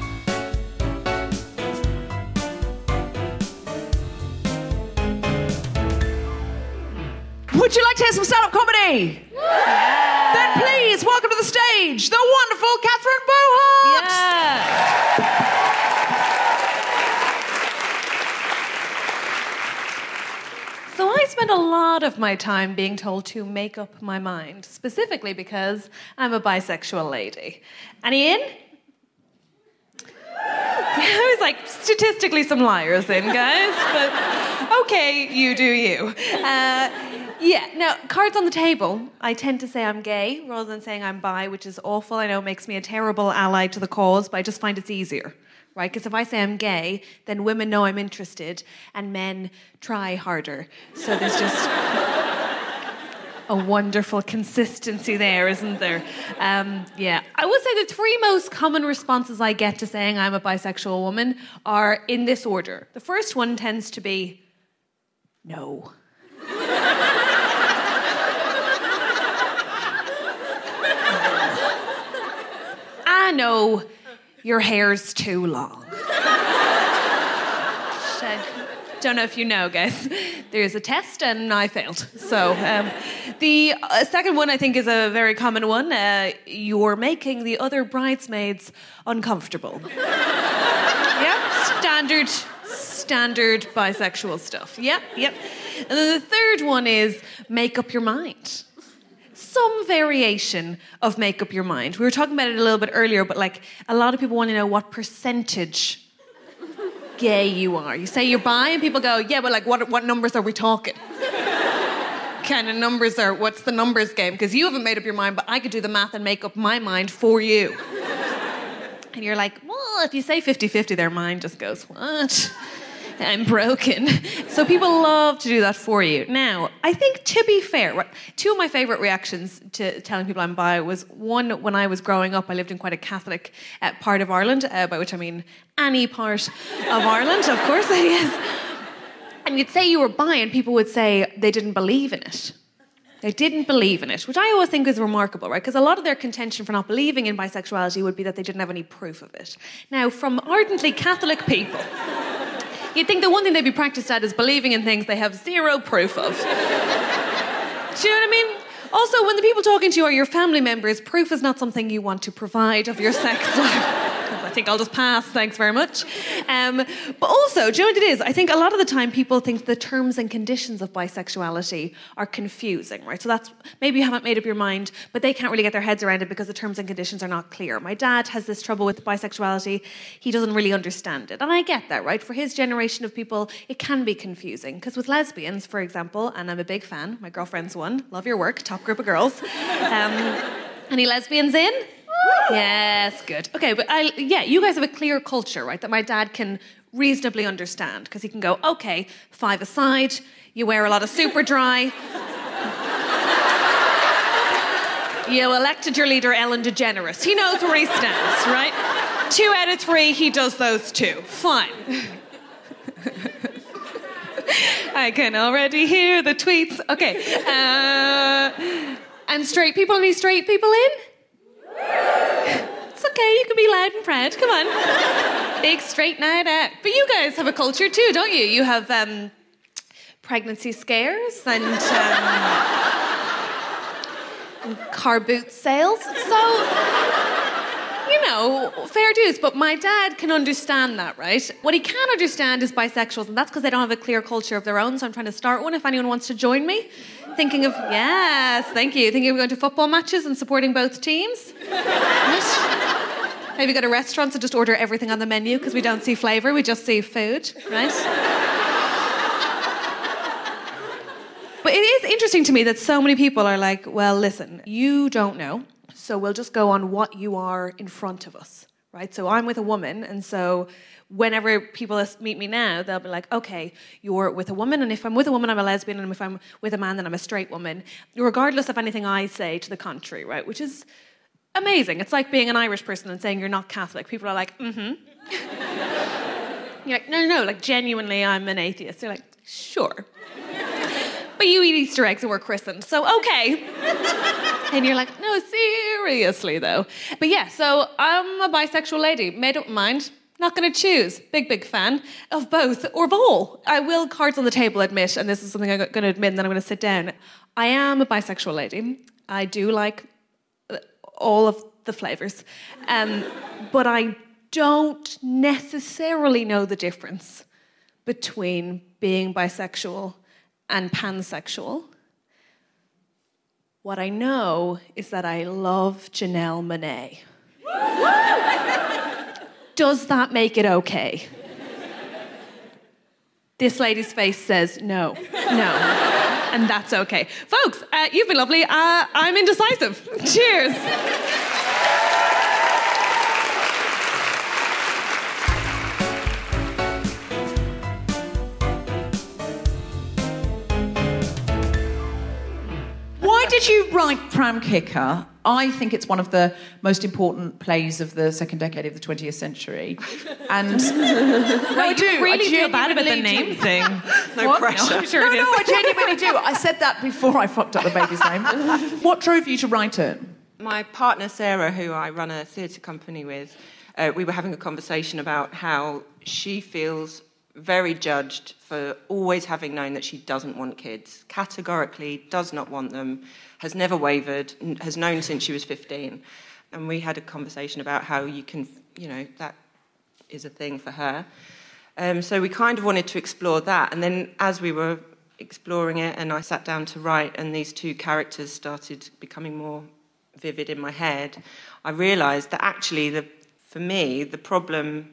Would you like to hear some stand-up comedy? Yeah. Then please welcome to the stage the wonderful Catherine Bohart. Yeah. So I spend a lot of my time being told to make up my mind, specifically because I'm a bisexual lady. Any in? I was like, statistically, some liars in, guys, but okay, you do you. Now, cards on the table. I tend to say I'm gay rather than saying I'm bi, which is awful. I know it makes me a terrible ally to the cause, but I just find it's easier, right? Because if I say I'm gay, then women know I'm interested, and men try harder. So there's just a wonderful consistency there, isn't there? I would say the three most common responses I get to saying I'm a bisexual woman are in this order. The first one tends to be, no. I know your hair's too long. Don't know if you know, guys. There's a test and I failed. So the second one I think is a very common one. You're making the other bridesmaids uncomfortable. Standard bisexual stuff. Yep. And then the third one is make up your mind. Some variation of make up your mind. We were talking about it a little bit earlier, but like a lot of people want to know what percentage gay you are. You say you're bi and people go, yeah, but like what numbers are we talking? Kind of numbers are, what's the numbers game? Because you haven't made up your mind, but I could do the math and make up my mind for you. And you're like, well, if you say 50-50, their mind just goes, what? I'm broken. So people love to do that for you. Now, I think, to be fair, two of my favourite reactions to telling people I'm bi was, one, when I was growing up, I lived in quite a Catholic part of Ireland, by which I mean any part of Ireland, of course, I guess. And you'd say you were bi and people would say they didn't believe in it. They didn't believe in it, which I always think is remarkable, right? Because a lot of their contention for not believing in bisexuality would be that they didn't have any proof of it. Now, from ardently Catholic people, you'd think the one thing they'd be practiced at is believing in things they have zero proof of. Do you know what I mean? Also, when the people talking to you are your family members, proof is not something you want to provide of your sex life. I think I'll just pass, thanks very much. But also, do you know what it is? I think a lot of the time people think the terms and conditions of bisexuality are confusing, right? So that's, maybe you haven't made up your mind, but they can't really get their heads around it because the terms and conditions are not clear. My dad has this trouble with bisexuality. He doesn't really understand it. And I get that, right? For his generation of people, it can be confusing. Because with lesbians, for example, and I'm a big fan, my girlfriend's one, love your work, top group of girls. Any lesbians in? Yes, good. Okay, but you guys have a clear culture, right, that my dad can reasonably understand, because he can go, okay, 5-a-side, you wear a lot of super dry. You elected your leader, Ellen DeGeneres. He knows where he stands, right? 2 out of 3, he does those two. Fine. I can already hear the tweets. Okay. And straight people, any straight people in? It's okay, you can be loud and proud, come on. Big straight night out. But you guys have a culture too, don't you? You have pregnancy scares and car boot sales. So, you know, fair dues. But my dad can understand that, right? What he can understand is bisexuals, and that's because they don't have a clear culture of their own, so I'm trying to start one if anyone wants to join me. Thinking of, yes, thank you. Thinking of going to football matches and supporting both teams. Right? Maybe go to restaurants and just order everything on the menu because we don't see flavour, we just see food, right? But it is interesting to me that so many people are like, well, listen, you don't know, so we'll just go on what you are in front of us, right? So I'm with a woman, and so whenever people meet me now, they'll be like, okay, you're with a woman, and if I'm with a woman, I'm a lesbian, and if I'm with a man, then I'm a straight woman, regardless of anything I say to the contrary, right? Which is amazing. It's like being an Irish person and saying you're not Catholic. People are like, mm-hmm. You're like, no, like, genuinely, I'm an atheist. You're like, sure. But you eat Easter eggs and we're christened, so okay. And you're like, no, seriously, though. But yeah, so I'm a bisexual lady, made up my mind. Not going to choose. Big fan of both or of all. I will, cards on the table, admit, and this is something I'm going to admit and then I'm going to sit down. I am a bisexual lady. I do like all of the flavours. But I don't necessarily know the difference between being bisexual and pansexual. What I know is that I love Janelle Monáe. Does that make it okay? This lady's face says no, and that's okay. Folks, you've been lovely. I'm indecisive. Cheers. Why did you write Pram Kicker? I think it's one of the most important plays of the second decade of the 20th century. And I really feel bad about the name thing. No pressure. No, I genuinely do. I said that before I fucked up the baby's name. What drove you to write it? My partner, Sarah, who I run a theatre company with, we were having a conversation about how she feels very judged for always having known that she doesn't want kids, categorically does not want them, has never wavered, has known since she was 15. And we had a conversation about how you can, you know, that is a thing for her. So we kind of wanted to explore that. And then as we were exploring it and I sat down to write and these two characters started becoming more vivid in my head, I realised that actually, for me, the problem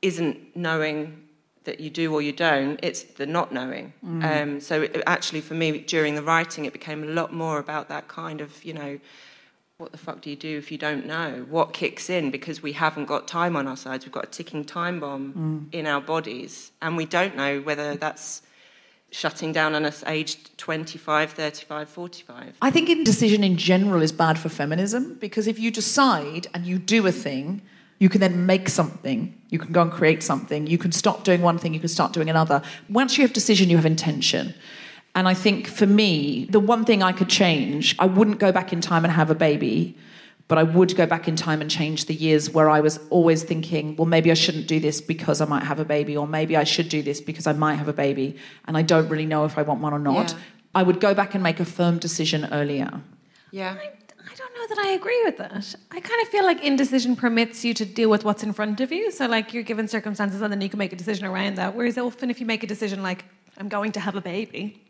isn't knowing that you do or you don't, it's the not knowing. Mm. So it, actually, for me, during the writing, it became a lot more about that kind of, you know, what the fuck do you do if you don't know? What kicks in? Because we haven't got time on our sides. We've got a ticking time bomb in our bodies. And we don't know whether that's shutting down on us aged 25, 35, 45. I think indecision in general is bad for feminism, because if you decide and you do a thing, you can then make something, you can go and create something, you can stop doing one thing, you can start doing another. Once you have decision, you have intention. And I think for me, the one thing I could change, I wouldn't go back in time and have a baby, but I would go back in time and change the years where I was always thinking, well, maybe I shouldn't do this because I might have a baby, or maybe I should do this because I might have a baby, and I don't really know if I want one or not. Yeah. I would go back and make a firm decision earlier. Yeah. I don't know that I agree with that. I kind of feel like indecision permits you to deal with what's in front of you. So, like, you're given circumstances and then you can make a decision around that. Whereas often if you make a decision like, I'm going to have a baby,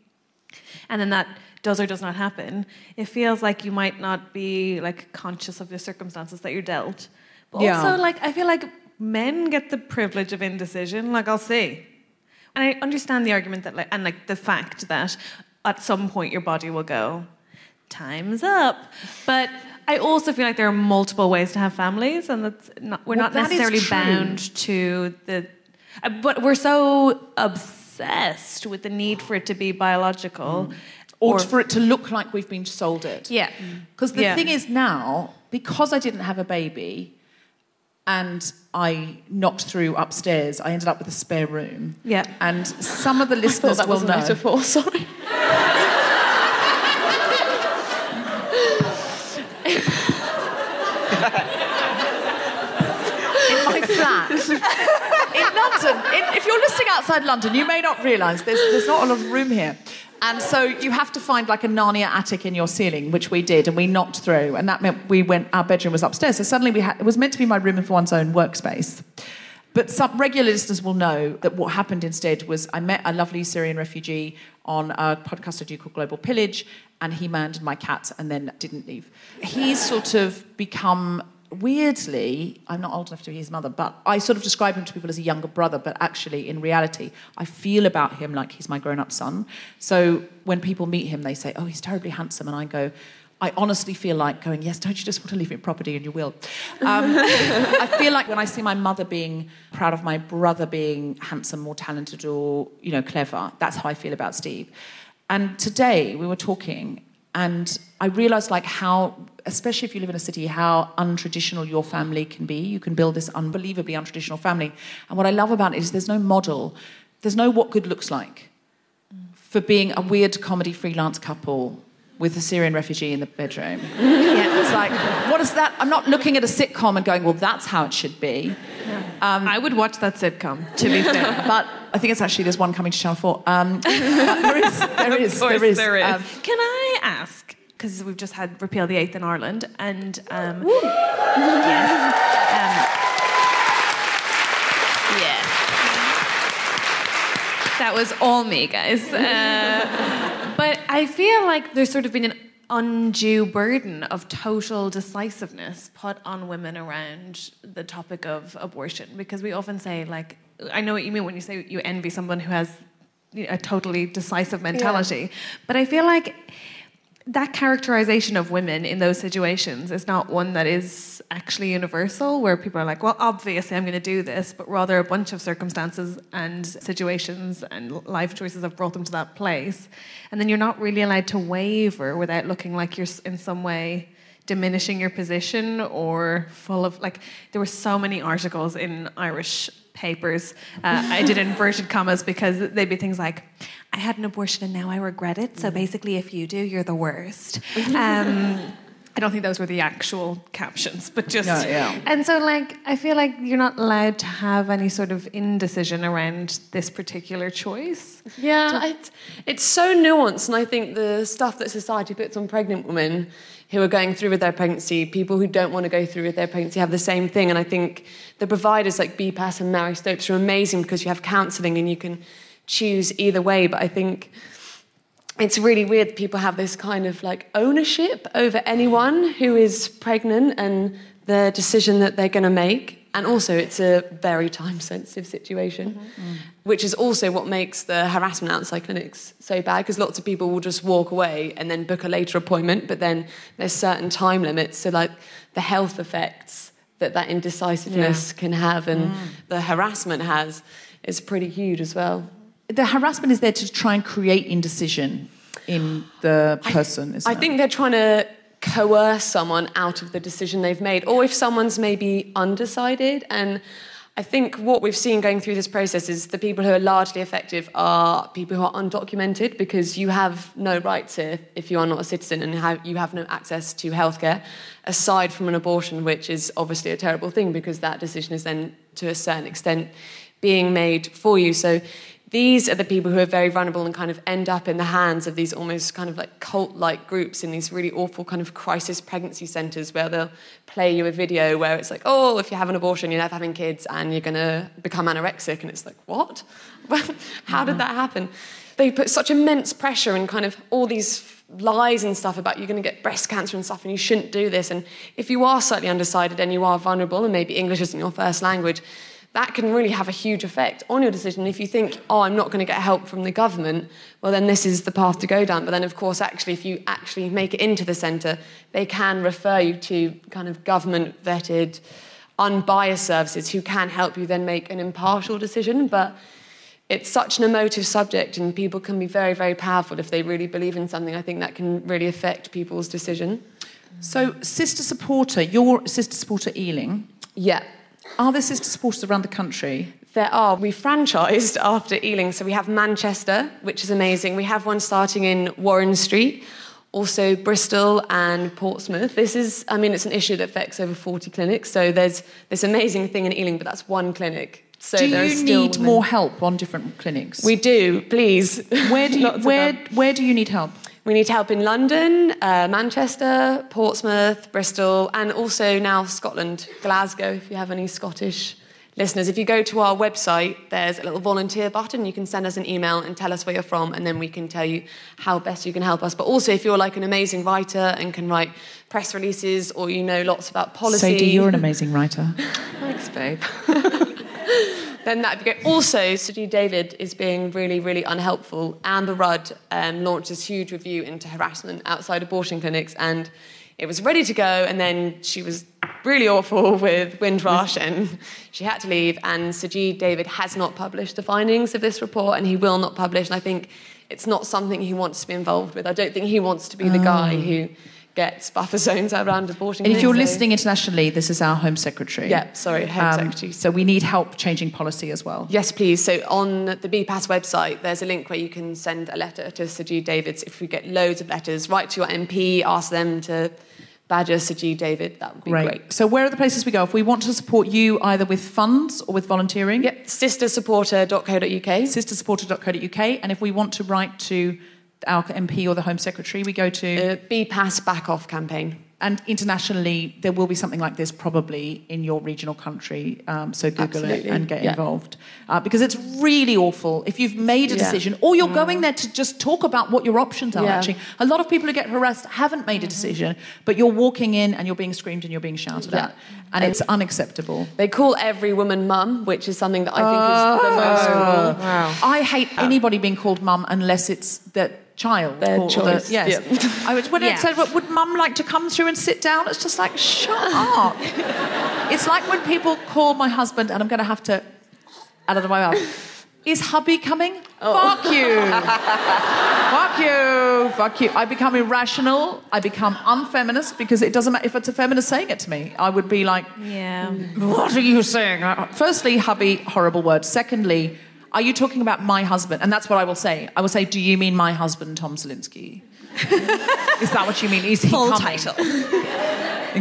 and then that does or does not happen, it feels like you might not be, like, conscious of the circumstances that you're dealt. But yeah. Also, like, I feel like men get the privilege of indecision. Like, I'll see. And I understand the argument that, like, and, like, the fact that at some point your body will go, time's up. But I also feel like there are multiple ways to have families, and that's not, we're not necessarily bound to the... But we're so obsessed with the need for it to be biological. Mm. Or for it to look like we've been sold it. Yeah. Because the thing is now, because I didn't have a baby... And I knocked through upstairs. I ended up with a spare room. Yeah. And some of the listeners will know. I thought that was a metaphor, sorry. In my flat. In London, if you're listening outside London, you may not realise there's not a lot of room here. And so you have to find like a Narnia attic in your ceiling, which we did, and we knocked through, and that meant our bedroom was upstairs. So suddenly it was meant to be my room for one's own workspace. But some regular listeners will know that what happened instead was I met a lovely Syrian refugee on a podcast I do called Global Pillage, and he manned my cats and then didn't leave. He's sort of become... Weirdly, I'm not old enough to be his mother, but I sort of describe him to people as a younger brother, but actually, in reality, I feel about him like he's my grown-up son. So when people meet him, they say, oh, he's terribly handsome, and I go, I honestly feel like going, yes, don't you just want to leave your property, and you will. I feel like when I see my mother being proud of my brother being handsome, more talented, or, you know, clever, that's how I feel about Steve. And today, we were talking, and I realised, like, how... especially if you live in a city, how untraditional your family can be. You can build this unbelievably untraditional family. And what I love about it is there's no model. There's no what good looks like for being a weird comedy freelance couple with a Syrian refugee in the bedroom. Yeah. It's like, what is that? I'm not looking at a sitcom and going, well, that's how it should be. Yeah. I would watch that sitcom, to be fair. But I think it's actually, there's one coming to Channel 4. There is. Can I ask? Because we've just had Repeal the Eighth in Ireland, and that was all me, guys. But I feel like there's sort of been an undue burden of total decisiveness put on women around the topic of abortion, because we often say, like, I know what you mean when you say you envy someone who has a totally decisive mentality, but I feel like that characterization of women in those situations is not one that is actually universal, where people are like, well, obviously I'm going to do this, but rather a bunch of circumstances and situations and life choices have brought them to that place. And then you're not really allowed to waver without looking like you're in some way diminishing your position or full of... Like, there were so many articles in Irish papers. I did inverted commas because they'd be things like, I had an abortion and now I regret it, so basically if you do, you're the worst. I don't think those were the actual captions, but just... No, yeah. And so, like, I feel like you're not allowed to have any sort of indecision around this particular choice. Yeah, it's so nuanced, and I think the stuff that society puts on pregnant women who are going through with their pregnancy, people who don't want to go through with their pregnancy have the same thing, and I think the providers like BPAS and Mary Stopes are amazing because you have counselling and you can choose either way, but I think... It's really weird people have this kind of, like, ownership over anyone who is pregnant and the decision that they're going to make. And also it's a very time-sensitive situation, which is also what makes the harassment outside clinics so bad, because lots of people will just walk away and then book a later appointment, but then there's certain time limits. So, like, the health effects that indecisiveness can have and the harassment has is pretty huge as well. The harassment is there to try and create indecision in the person, isn't it? I think they're trying to coerce someone out of the decision they've made, or if someone's maybe undecided. And I think what we've seen going through this process is the people who are largely effective are people who are undocumented, because you have no rights here if you are not a citizen and you have no access to healthcare, aside from an abortion, which is obviously a terrible thing because that decision is then, to a certain extent, being made for you. So... these are the people who are very vulnerable and kind of end up in the hands of these almost kind of like cult-like groups in these really awful kind of crisis pregnancy centres where they'll play you a video where it's like, oh, if you have an abortion, you're never having kids and you're going to become anorexic. And it's like, what? How did that happen? They put such immense pressure and kind of all these lies and stuff about you're going to get breast cancer and stuff and you shouldn't do this. And if you are slightly undecided and you are vulnerable and maybe English isn't your first language, that can really have a huge effect on your decision. If you think, oh, I'm not going to get help from the government, well, then this is the path to go down. But then, of course, actually, if you actually make it into the centre, they can refer you to kind of government-vetted, unbiased services who can help you then make an impartial decision. But it's such an emotive subject, and people can be very, very powerful if they really believe in something. I think that can really affect people's decision. So, Sister Supporter, your Sister Supporter Ealing. Yeah. Are there Sister Supporters around the country? There are. We franchised after Ealing, so we have Manchester, which is amazing. We have one starting in Warren Street, also Bristol and Portsmouth. This is, I mean, it's an issue that affects over 40 clinics, so there's this amazing thing in Ealing, but that's one clinic. So do you need more help on different clinics? We do, please. Where do you need help? We need help in London, Manchester, Portsmouth, Bristol, and also now Scotland, Glasgow, if you have any Scottish listeners. If you go to our website, there's a little volunteer button. You can send us an email and tell us where you're from, and then we can tell you how best you can help us. But also, if you're like an amazing writer and can write press releases or you know lots about policy... Sadie, you're an amazing writer. Thanks, babe. Then that'd be great. Also, Sajid Javid is being really, really unhelpful. Amber Rudd launched this huge review into harassment outside abortion clinics, and it was ready to go, and then she was really awful with Windrush, and she had to leave, and Sajid Javid has not published the findings of this report, and he will not publish, and I think it's not something he wants to be involved with. I don't think he wants to be the guy who gets buffer zones around abortion. And if you're listening internationally, this is our Home Secretary. Yeah, sorry, Home Secretary. So we need help changing policy as well. Yes, please. So on the BPAS website, there's a link where you can send a letter to Sajid Javid. If we get loads of letters, write to your MP, ask them to badger Sajid Javid. That would be great. So where are the places we go? If we want to support you either with funds or with volunteering? Yep, sistersupporter.co.uk. Sistersupporter.co.uk. And if we want to write to our MP or the Home Secretary, we go to... BPAS Back Off campaign. And internationally, there will be something like this probably in your regional country, so Google it and get involved. Because it's really awful if you've made a decision or you're going there to just talk about what your options are, actually. A lot of people who get harassed haven't made a decision, but you're walking in and you're being screamed and you're being shouted at, and it's unacceptable. They call every woman mum, which is something that I think is the most horrible. Wow. I hate anybody being called mum unless it's that... child. Their choice. Yes. Yeah. It said, would mum like to come through and sit down? It's just like, shut up. It's like when people call my husband and I'm going to have to... out of my mouth. Is hubby coming? Oh. Fuck you. Fuck you. Fuck you. I become irrational. I become unfeminist because it doesn't matter if it's a feminist saying it to me. I would be like, what are you saying? Firstly, hubby, horrible word. Secondly... are you talking about my husband? And that's what I will say. I will say, do you mean my husband, Tom Zelinski? Is that what you mean? Is he full coming? Title.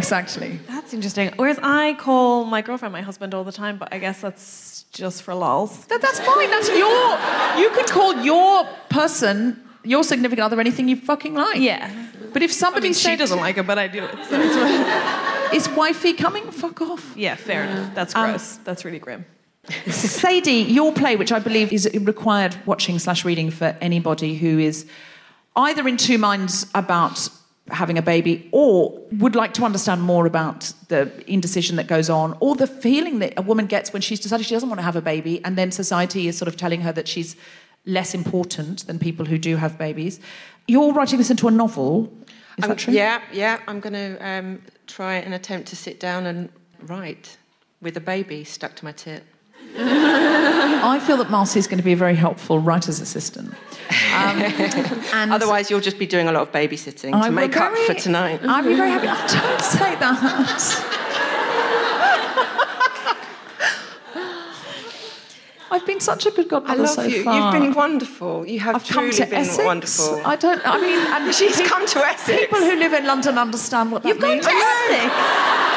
Exactly. That's interesting. Whereas I call my girlfriend my husband all the time, but I guess that's just for lols. That's fine. That's you can call your person, your significant other, anything you fucking like. Yeah. But if somebody said... she doesn't like it, but I do it. So it's... is wifey coming? Fuck off. Yeah, fair enough. That's gross. That's really grim. Sadie, your play, which I believe is required watching / reading for anybody who is either in two minds about having a baby or would like to understand more about the indecision that goes on or the feeling that a woman gets when she's decided she doesn't want to have a baby and then society is sort of telling her that she's less important than people who do have babies. You're writing this into a novel. Is that true? Yeah. I'm going to try and attempt to sit down and write with a baby stuck to my tit. I feel that Marcy's going to be a very helpful writer's assistant. And otherwise, you'll just be doing a lot of babysitting to make up for tonight. I'd be very happy. Oh, don't say that. I've been such a good godmother so far. I love you. You've been wonderful. You have truly been Essex. Wonderful. I mean, and she's come to Essex. People who live in London understand what that means. You've gone to Essex.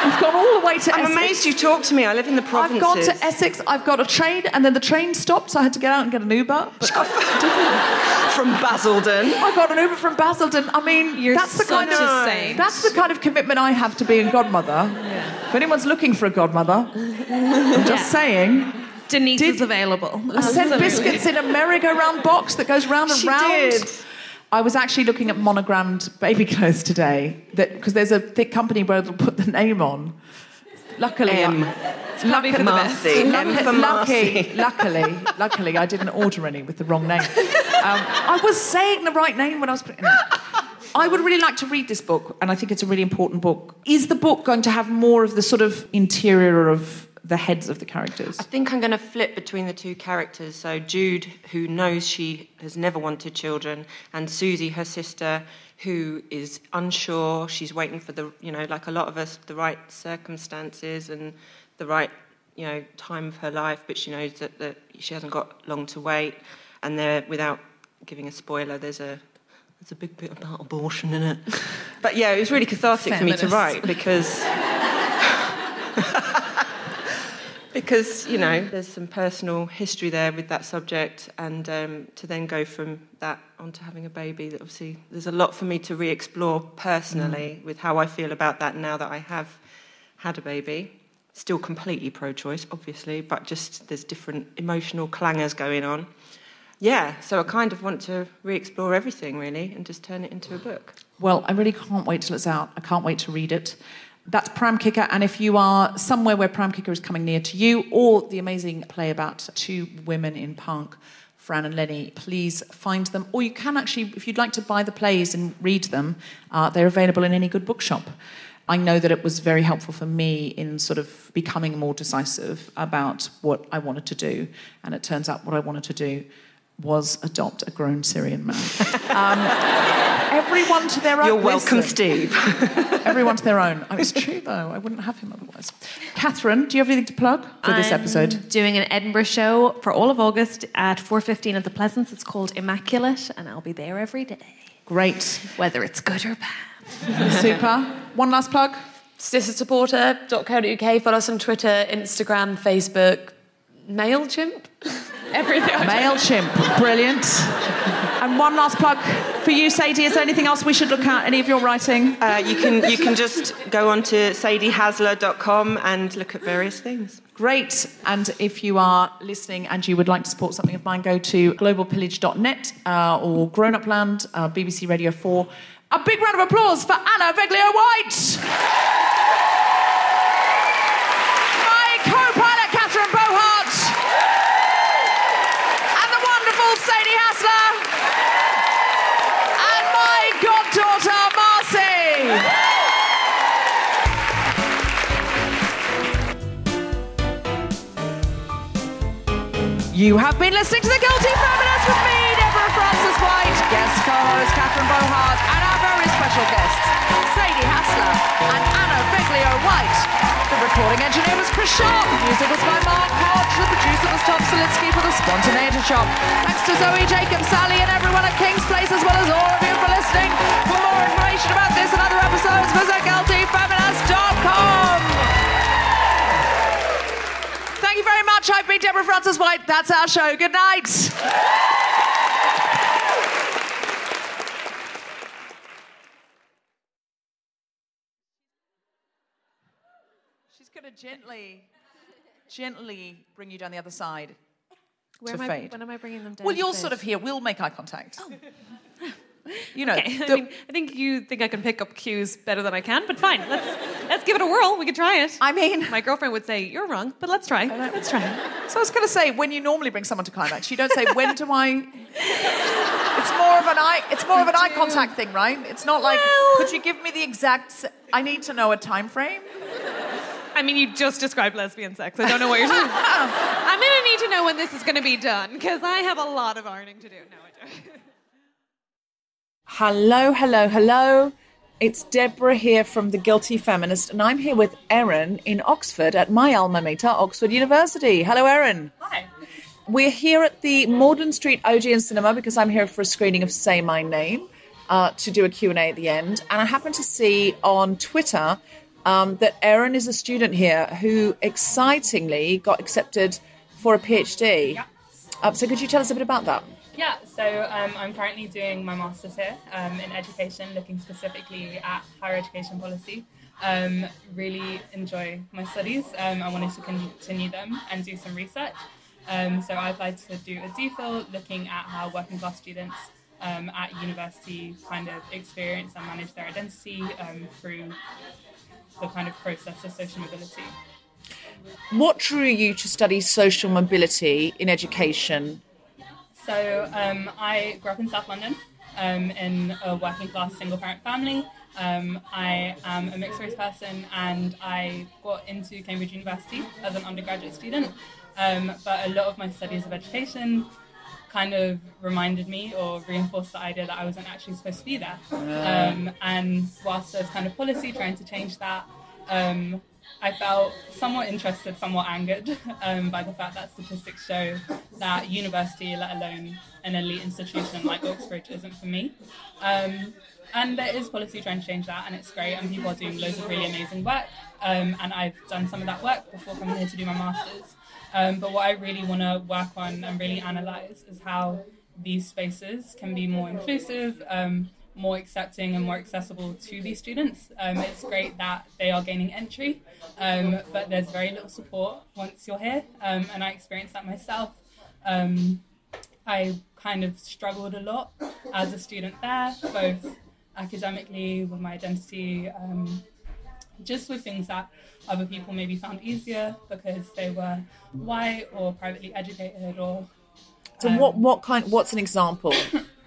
We've gone all the way to Essex. I'm amazed you talk to me. I live in the provinces. I've gone to Essex. I've got a train, and then the train stopped, so I had to get out and get an Uber. But from Basildon. I got an Uber from Basildon. I mean, that's the kind of commitment I have to being godmother. Yeah. If anyone's looking for a godmother, I'm just saying. Denise is available. I sent biscuits in a merry-go-round box that goes round and round. She did. I was actually looking at monogrammed baby clothes today because there's a thick company where they'll put the name on. Luckily, luckily, I didn't order any with the wrong name. I was saying the right name when I was putting it. I would really like to read this book, and I think it's a really important book. Is the book going to have more of the sort of interior of the heads of the characters? I think I'm going to flip between the two characters. So Jude, who knows she has never wanted children, and Susie, her sister, who is unsure. She's waiting for the, like a lot of us, the right circumstances and the right, time of her life, but she knows that she hasn't got long to wait. And there, without giving a spoiler, there's a big bit about abortion in it. But yeah, it was really cathartic Feminist. For me to write because... Because, there's some personal history there with that subject, and to then go from that on to having a baby, that obviously there's a lot for me to re-explore personally with how I feel about that now that I have had a baby. Still completely pro-choice, obviously, but just there's different emotional clangers going on. Yeah, so I kind of want to re-explore everything, really, and just turn it into a book. Well, I really can't wait till it's out. I can't wait to read it. That's Pram Kicker, and if you are somewhere where Pram Kicker is coming near to you, or the amazing play about two women in punk, Fran and Lenny, please find them. Or you can actually, if you'd like to buy the plays and read them, they're available in any good bookshop. I know that it was very helpful for me in sort of becoming more decisive about what I wanted to do, and it turns out what I wanted to do was adopt a grown Syrian man. Everyone to their own. You're welcome, Steve. Everyone to their own. Oh, it's true, though. I wouldn't have him otherwise. Catherine, do you have anything to plug for this episode? I'm doing an Edinburgh show for all of August at 4:15 at the Pleasance. It's called Immaculate, and I'll be there every day. Great. Whether it's good or bad. Super. One last plug. sistersupporter.co.uk. Follow us on Twitter, Instagram, Facebook, MailChimp. Everything. MailChimp. Brilliant. And one last plug for you, Sadie. Is there anything else we should look at? Any of your writing? You can just go on to sadiehasler.com and look at various things. Great. And if you are listening and you would like to support something of mine, go to globalpillage.net or Grown Up Land, BBC Radio 4. A big round of applause for Anna Veglio-White. My co-pilot, Catherine Bohart. Sadie Hasler and my goddaughter Marcy. You have been listening to The Guilty Feminist with me, Deborah Frances-White, guest co-host Catherine Bohart, and our very special guests, Sadie Hasler and Anna Veglio-White. The recording engineer was Chris Sharp, the music was by Mark Hodge, the producer was Tom Zelinski for the Spontaneity Shop. Thanks to Zoe, Jacob, Sally and everyone at King's Place, as well as all of you for listening. For more information about this and other episodes, visit guiltyfeminist.com. Thank you very much. I've been Deborah Frances-White. That's our show. Good night. Gently bring you down the other side. When am I bringing them down? Well, you're sort of here. We'll make eye contact. Oh. Okay. I think you think I can pick up cues better than I can, but fine. Let's give it a whirl. We could try it. I mean... My girlfriend would say, you're wrong, but let's try. Let's try. So I was going to say, when you normally bring someone to climax, you don't say, when do I... It's more of an eye contact thing, right? It's not like, could you give me the exact... I need to know a time frame. I mean, you just described lesbian sex. I don't know what you're talking about. I'm going to need to know when this is going to be done, because I have a lot of ironing to do. No, I don't. Hello. It's Deborah here from The Guilty Feminist, and I'm here with Eireann in Oxford at my alma mater, Oxford University. Hello, Eireann. Hi. We're here at the Morden Street Odeon Cinema because I'm here for a screening of Say My Name to do a Q&A at the end. And I happened to see on Twitter... that Eireann is a student here who excitingly got accepted for a PhD. Yeah. So could you tell us a bit about that? Yeah, so I'm currently doing my master's here in education, looking specifically at higher education policy. Really enjoy my studies. I wanted to continue them and do some research. So I applied to do a DPhil looking at how working class students at university kind of experience and manage their identity through the kind of process of social mobility. What drew you to study social mobility in education? So I grew up in South London in a working class single parent family. I am a mixed race person and I got into Cambridge University as an undergraduate student. But a lot of my studies of education kind of reminded me or reinforced the idea that I wasn't actually supposed to be there. And whilst there's kind of policy trying to change that, I felt somewhat interested, somewhat angered by the fact that statistics show that university, let alone an elite institution like Oxford, isn't for me. And there is policy trying to change that, and it's great, and people are doing loads of really amazing work, and I've done some of that work before coming here to do my master's. But what I really want to work on and really analyse is how these spaces can be more inclusive, more accepting and more accessible to these students. It's great that they are gaining entry, but there's very little support once you're here, and I experienced that myself. I kind of struggled a lot as a student there, both academically, with my identity, just with things that other people maybe found easier because they were white or privately educated or... So what's an example?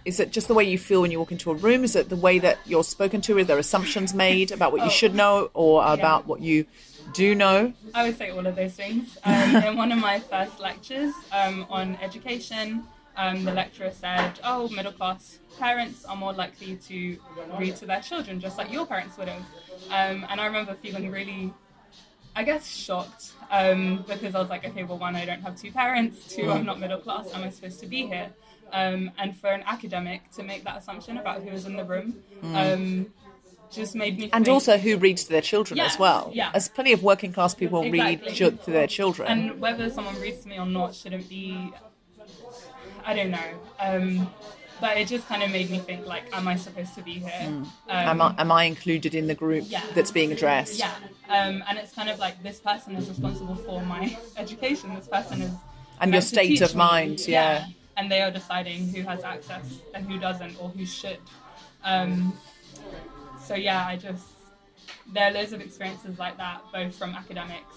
Is it just the way you feel when you walk into a room? Is it the way that you're spoken to? Are there assumptions made about what you should know or about what you do know? I would say all of those things. In one of my first lectures on education, the lecturer said, middle class parents are more likely to read to their children, just like your parents would have. And I remember feeling really, I guess, shocked because I was like, okay, well, one, I don't have two parents. Two, I'm not middle class. Am I supposed to be here? And for an academic to make that assumption about who was in the room just made me think... And also who reads to their children as well. Yeah. As plenty of working class people read to their children. And whether someone reads to me or not shouldn't be... I don't know. But it just kind of made me think, like, am I supposed to be here? Am I included in the group that's being addressed? Yeah. And it's kind of like, this person is responsible for my education. This person is... And your state of mind, yeah. And they are deciding who has access and who doesn't or who should. There are loads of experiences like that, both from academics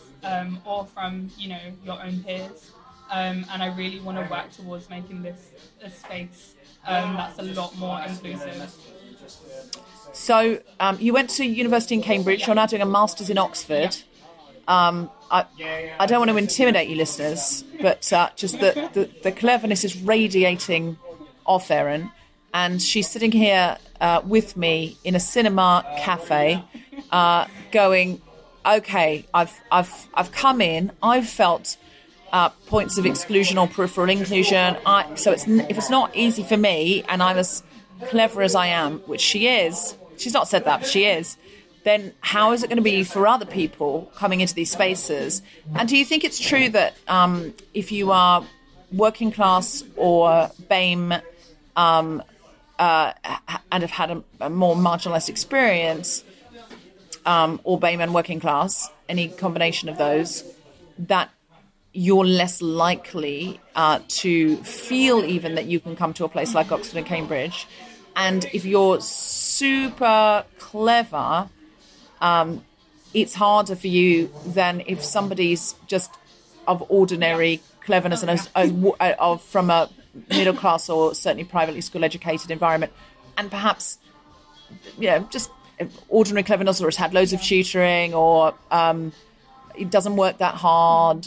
or from, your own peers. And I really want to work towards making this a space that's a lot more inclusive. So you went to university in Cambridge. You're now doing a master's in Oxford. I don't want to intimidate you listeners, but just the cleverness is radiating off Eireann, and she's sitting here with me in a cinema cafe going, okay, I've come in, I've felt points of exclusion or peripheral inclusion, so if it's not easy for me and I'm as clever as I am, which she is, she's not said that, but she is, then how is it going to be for other people coming into these spaces? And do you think it's true that if you are working class or BAME and have had a more marginalised experience, or BAME and working class, any combination of those, that you're less likely to feel even that you can come to a place like Oxford and Cambridge? And if you're super clever... it's harder for you than if somebody's just of ordinary cleverness and from a middle class or certainly privately school educated environment, and perhaps just ordinary cleverness or has had loads of tutoring or it doesn't work that hard.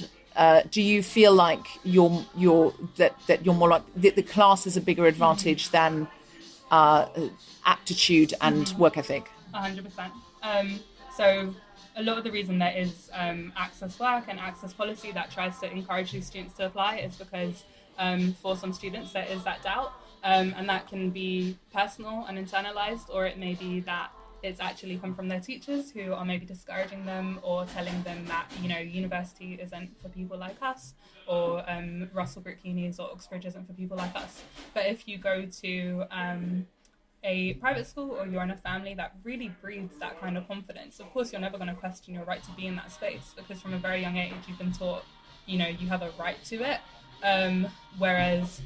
Do you feel like that you're more like the class is a bigger advantage than aptitude and work ethic? 100%. So a lot of the reason there is access work and access policy that tries to encourage these students to apply is because for some students there is that doubt, and that can be personal and internalised, or it may be that it's actually come from their teachers who are maybe discouraging them or telling them that, you know, university isn't for people like us, or Russell Brook Unis or Oxbridge isn't for people like us. But if you go to a private school or you're in a family that really breeds that kind of confidence, of course you're never going to question your right to be in that space, because from a very young age you've been taught, you know, you have a right to it. Whereas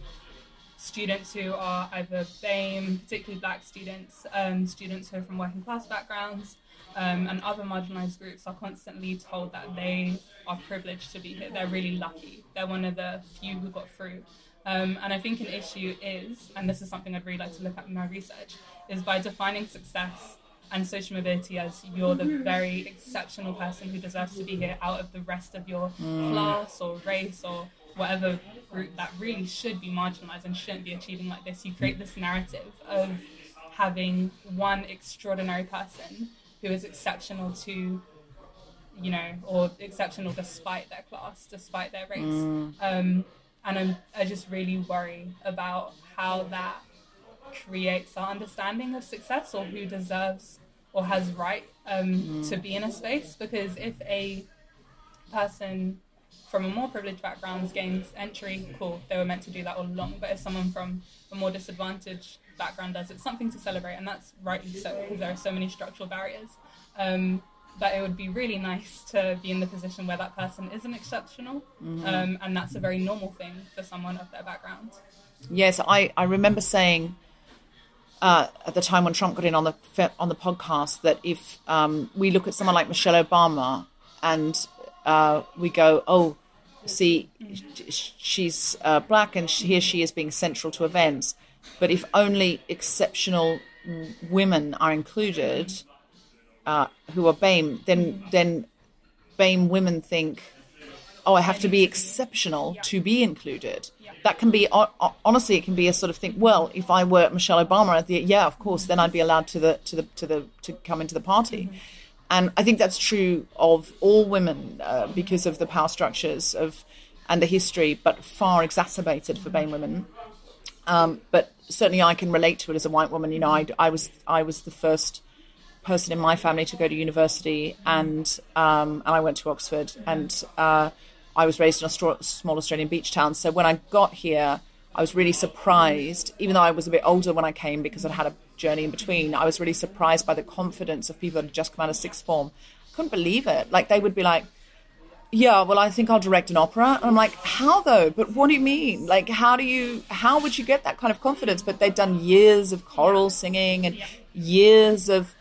students who are either BAME, particularly black students, students who are from working class backgrounds, and other marginalised groups are constantly told that they are privileged to be here. They're really lucky. They're one of the few who got through. And I think an issue is, and this is something I'd really like to look at in my research, is by defining success and social mobility as you're the very exceptional person who deserves to be here out of the rest of your class or race or whatever group that really should be marginalised and shouldn't be achieving like this. You create this narrative of having one extraordinary person who is exceptional to, you know, or exceptional despite their class, despite their race. And I just really worry about how that creates our understanding of success or who deserves or has right to be in a space. Because if a person from a more privileged background gains entry, cool, they were meant to do that all along. But if someone from a more disadvantaged background does, it's something to celebrate, and that's rightly so, because there are so many structural barriers. But it would be really nice to be in the position where that person isn't exceptional, and that's a very normal thing for someone of their background. Yes, I remember saying at the time when Trump got in on the podcast that if we look at someone like Michelle Obama and we go, oh, see, she's black and here she is being central to events. But if only exceptional women are included who are BAME, then BAME women think, oh, I have to be exceptional to be included. That can be, honestly, it can be a sort of thing, well, if I were Michelle Obama, yeah, of course, then I'd be allowed to come into the party. And I think that's true of all women because of the power structures and the history, but far exacerbated for BAME women. But certainly I can relate to it as a white woman. You know, I was the first person in my family to go to university, and I went to Oxford, and I was raised in a small Australian beach town. So when I got here, I was really surprised, even though I was a bit older when I came because I'd had a journey in between. I was really surprised by the confidence of people that had just come out of sixth form. I couldn't believe it. Like, they would be like, yeah, well, I think I'll direct an opera. And I'm like, how though? But what do you mean? Like, how would you get that kind of confidence? But they'd done years of choral singing and years of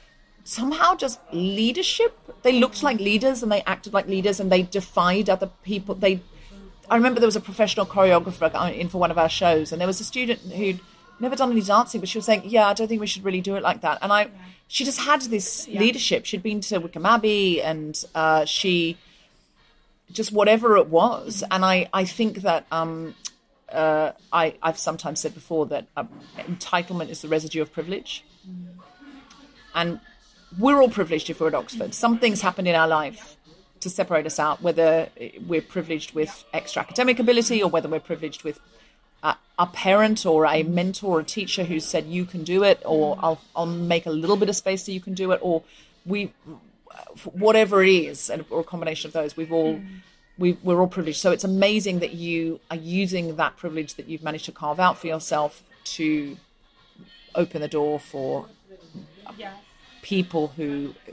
somehow just leadership. They looked like leaders and they acted like leaders and they defied other people. I remember there was a professional choreographer in for one of our shows, and there was a student who'd never done any dancing, but she was saying, yeah, I don't think we should really do it like that. And she just had this leadership. She'd been to Wickham Abbey, and she just whatever it was. And I think that I've sometimes said before that entitlement is the residue of privilege. And we're all privileged if we're at Oxford. Some things happen in our life to separate us out, whether we're privileged with extra academic ability or whether we're privileged with a parent or a mentor or a teacher who said, you can do it, or I'll make a little bit of space so you can do it, or whatever it is, or a combination of those, we're all privileged. So it's amazing that you are using that privilege that you've managed to carve out for yourself to open the door for people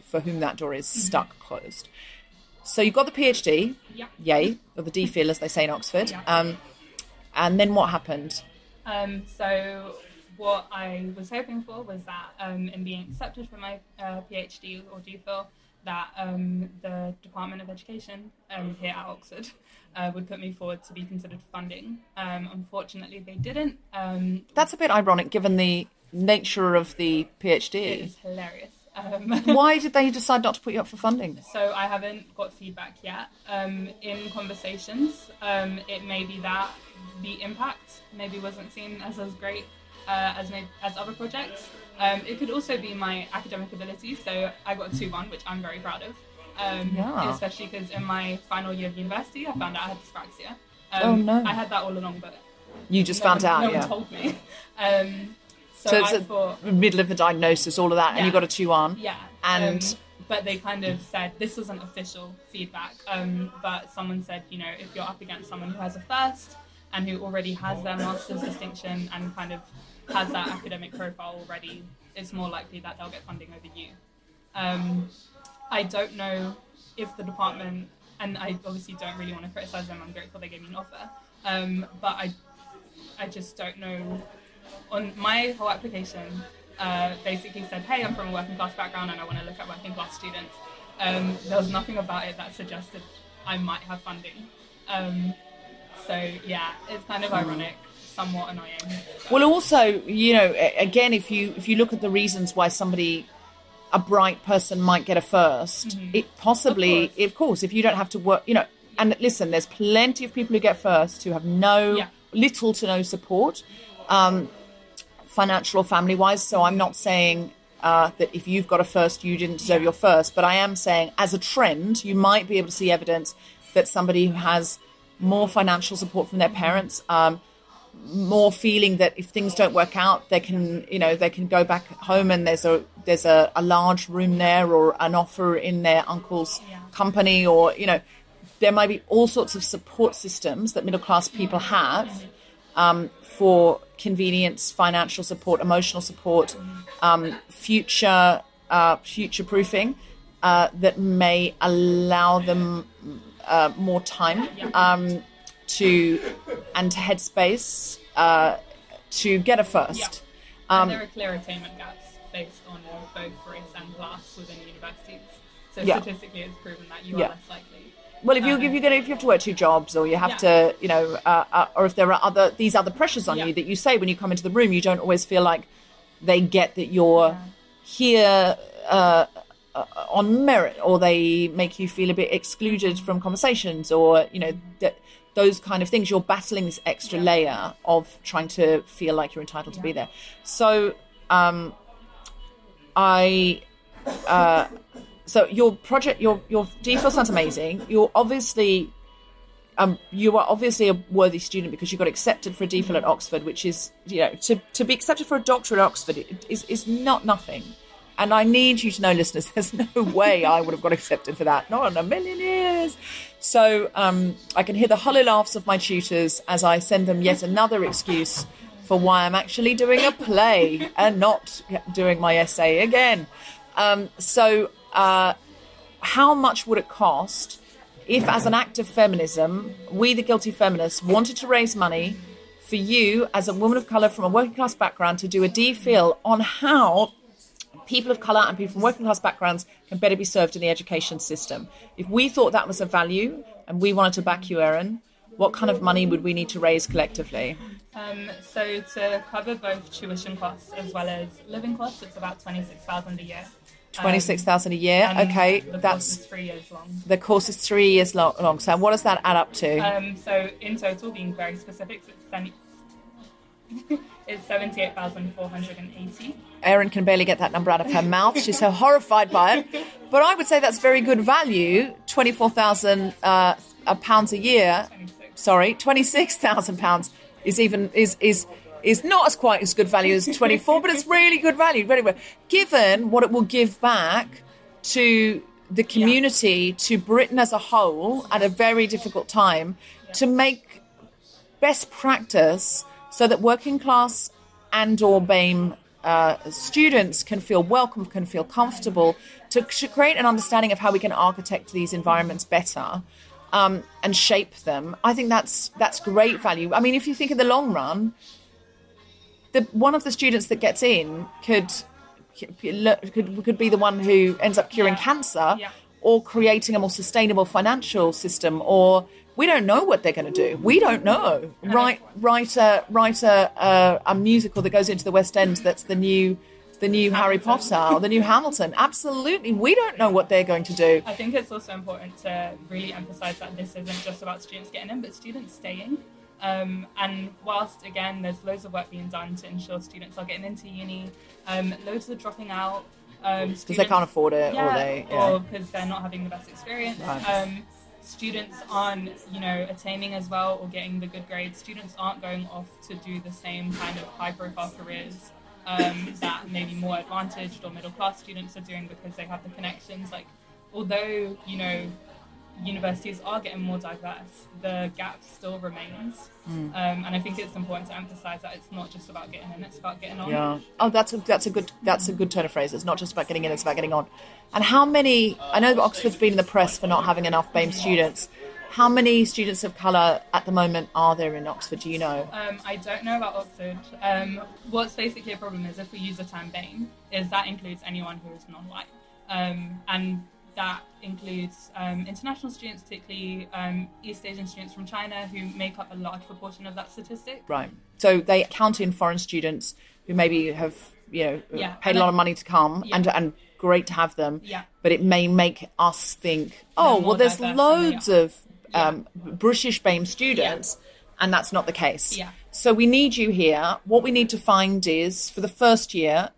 for whom that door is stuck closed. So you got the PhD, yay, or the DPhil as they say in Oxford. And then what happened? So what I was hoping for was that in being accepted for my PhD or DPhil, that the Department of Education here at Oxford would put me forward to be considered funding. Unfortunately, they didn't. That's a bit ironic given the nature of the PhD. It is hilarious. Why did they decide not to put you up for funding? So I haven't got feedback yet. In conversations, it may be that the impact maybe wasn't seen as great as other projects. It could also be my academic ability. So I got a 2:1, which I'm very proud of, especially because in my final year of university, I found out I had dyspraxia. I had that all along, but you just found out. No one told me. So it's the middle of the diagnosis, all of that, yeah. And you got a 2-1. Yeah. And but they kind of said, this wasn't official feedback, but someone said, you know, if you're up against someone who has a first and who already has their master's distinction and kind of has that academic profile already, it's more likely that they'll get funding over you. I don't know if the department, and I obviously don't really want to criticise them, I'm grateful they gave me an offer, but I just don't know. On my whole application, basically said, hey, I'm from a working class background and I want to look at working class students. There was nothing about it that suggested I might have funding. So yeah, it's kind of ironic, somewhat annoying. But. Well, also, you know, again, if you look at the reasons why somebody, a bright person might get a first, mm-hmm. it possibly, of course, if you don't have to work, you know, and listen, there's plenty of people who get first who have little to no support, financial or family-wise. So I'm not saying that if you've got a first, you didn't deserve your first, but I am saying as a trend, you might be able to see evidence that somebody who has more financial support from their parents, more feeling that if things don't work out, they can go back home and there's a large room there or an offer in their uncle's company, or, you know, there might be all sorts of support systems that middle-class people have for convenience, financial support, emotional support, future-proofing that may allow them more time to headspace to get a first. Yeah. And there are clear attainment gaps based on both race and class within universities. So statistically, it's proven that you are less likely. Well, if you have to work two jobs, or you have to, you know, or if there are other pressures on you that you say when you come into the room, you don't always feel like they get that you're here on merit, or they make you feel a bit excluded from conversations, or, you know, those kind of things. You're battling this extra layer of trying to feel like you're entitled to be there. So, So your project, your detail sounds amazing. You are obviously a worthy student because you got accepted for a DPhil at Oxford, which is, you know, to be accepted for a doctorate at Oxford is not nothing. And I need you to know, listeners, there's no way I would have got accepted for that. Not in a million years. So I can hear the hollow laughs of my tutors as I send them yet another excuse for why I'm actually doing a play and not doing my essay again. How much would it cost if, as an act of feminism, we, the Guilty Feminists, wanted to raise money for you as a woman of colour from a working class background to do a DPhil on how people of colour and people from working class backgrounds can better be served in the education system? If we thought that was a value and we wanted to back you, Eireann, what kind of money would we need to raise collectively? So to cover both tuition costs as well as living costs, it's about $26,000 a year. 26,000 a year. Okay, that's 3 years long. The course is 3 years long. So what does that add up to? So in total, being very specific, it's 78,480. Eireann can barely get that number out of her mouth. She's so horrified by it. But I would say that's very good value. £24,000 pounds a year. Sorry, £26,000 is even is not as quite as good value as 24, but it's really good value, really well, given what it will give back to the community, to Britain as a whole at a very difficult time, to make best practice so that working class and or BAME students can feel welcome, can feel comfortable, to create an understanding of how we can architect these environments better and shape them. I think that's great value. I mean, if you think in the long run, one of the students that gets in could be the one who ends up curing cancer or creating a more sustainable financial system, or we don't know what they're going to do. We don't know. Write a musical that goes into the West End that's the new Harry Potter or the new Hamilton. Absolutely. We don't know what they're going to do. I think it's also important to really emphasise that this isn't just about students getting in, but students staying. And whilst, again, there's loads of work being done to ensure students are getting into uni, loads are dropping out. Because they can't afford it, or because they're not having the best experience. Right. Students aren't, you know, attaining as well or getting the good grades. Students aren't going off to do the same kind of high-profile careers that maybe more advantaged or middle class students are doing because they have the connections. Like, although, you know, universities are getting more diverse, the gap still remains. And I think it's important to emphasize that it's not just about getting in, it's about getting on. Yeah. Oh, that's a good turn of phrase. It's not just about getting in, it's about getting on. And how many, I know Oxford's been in the press for not having enough BAME students. How many students of colour at the moment are there in Oxford, do you know? I don't know about Oxford. What's basically a problem is if we use the term BAME, is that includes anyone who is non-white. And that includes international students, particularly East Asian students from China, who make up a large proportion of that statistic. Right. So they count in foreign students who maybe have, you know, paid a lot of money to come, and great to have them. Yeah. But it may make us think, oh, well, there's loads of British BAME students, and that's not the case. Yeah. So we need you here. What we need to find is, for the first year,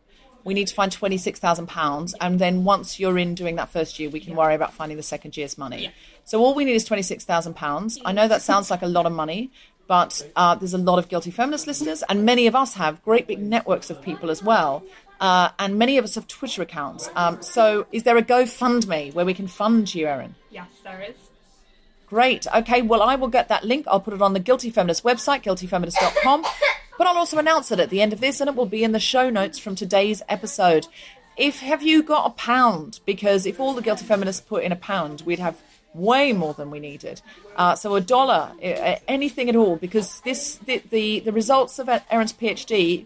we need to find £26,000, and then once you're in doing that first year, we can worry about finding the second year's money. Yeah. So all we need is £26,000. I know that sounds like a lot of money, but there's a lot of Guilty Feminist listeners, and many of us have great big networks of people as well, and many of us have Twitter accounts. So is there a GoFundMe where we can fund you, Eireann? Yes, there is. Great. Okay, well, I will get that link. I'll put it on the Guilty Feminist website, guiltyfeminist.com. But I'll also announce it at the end of this, and it will be in the show notes from today's episode. Have you got a £1? Because if all the Guilty Feminists put in £1, we'd have way more than we needed. So $1, anything at all, because the results of Eireann's PhD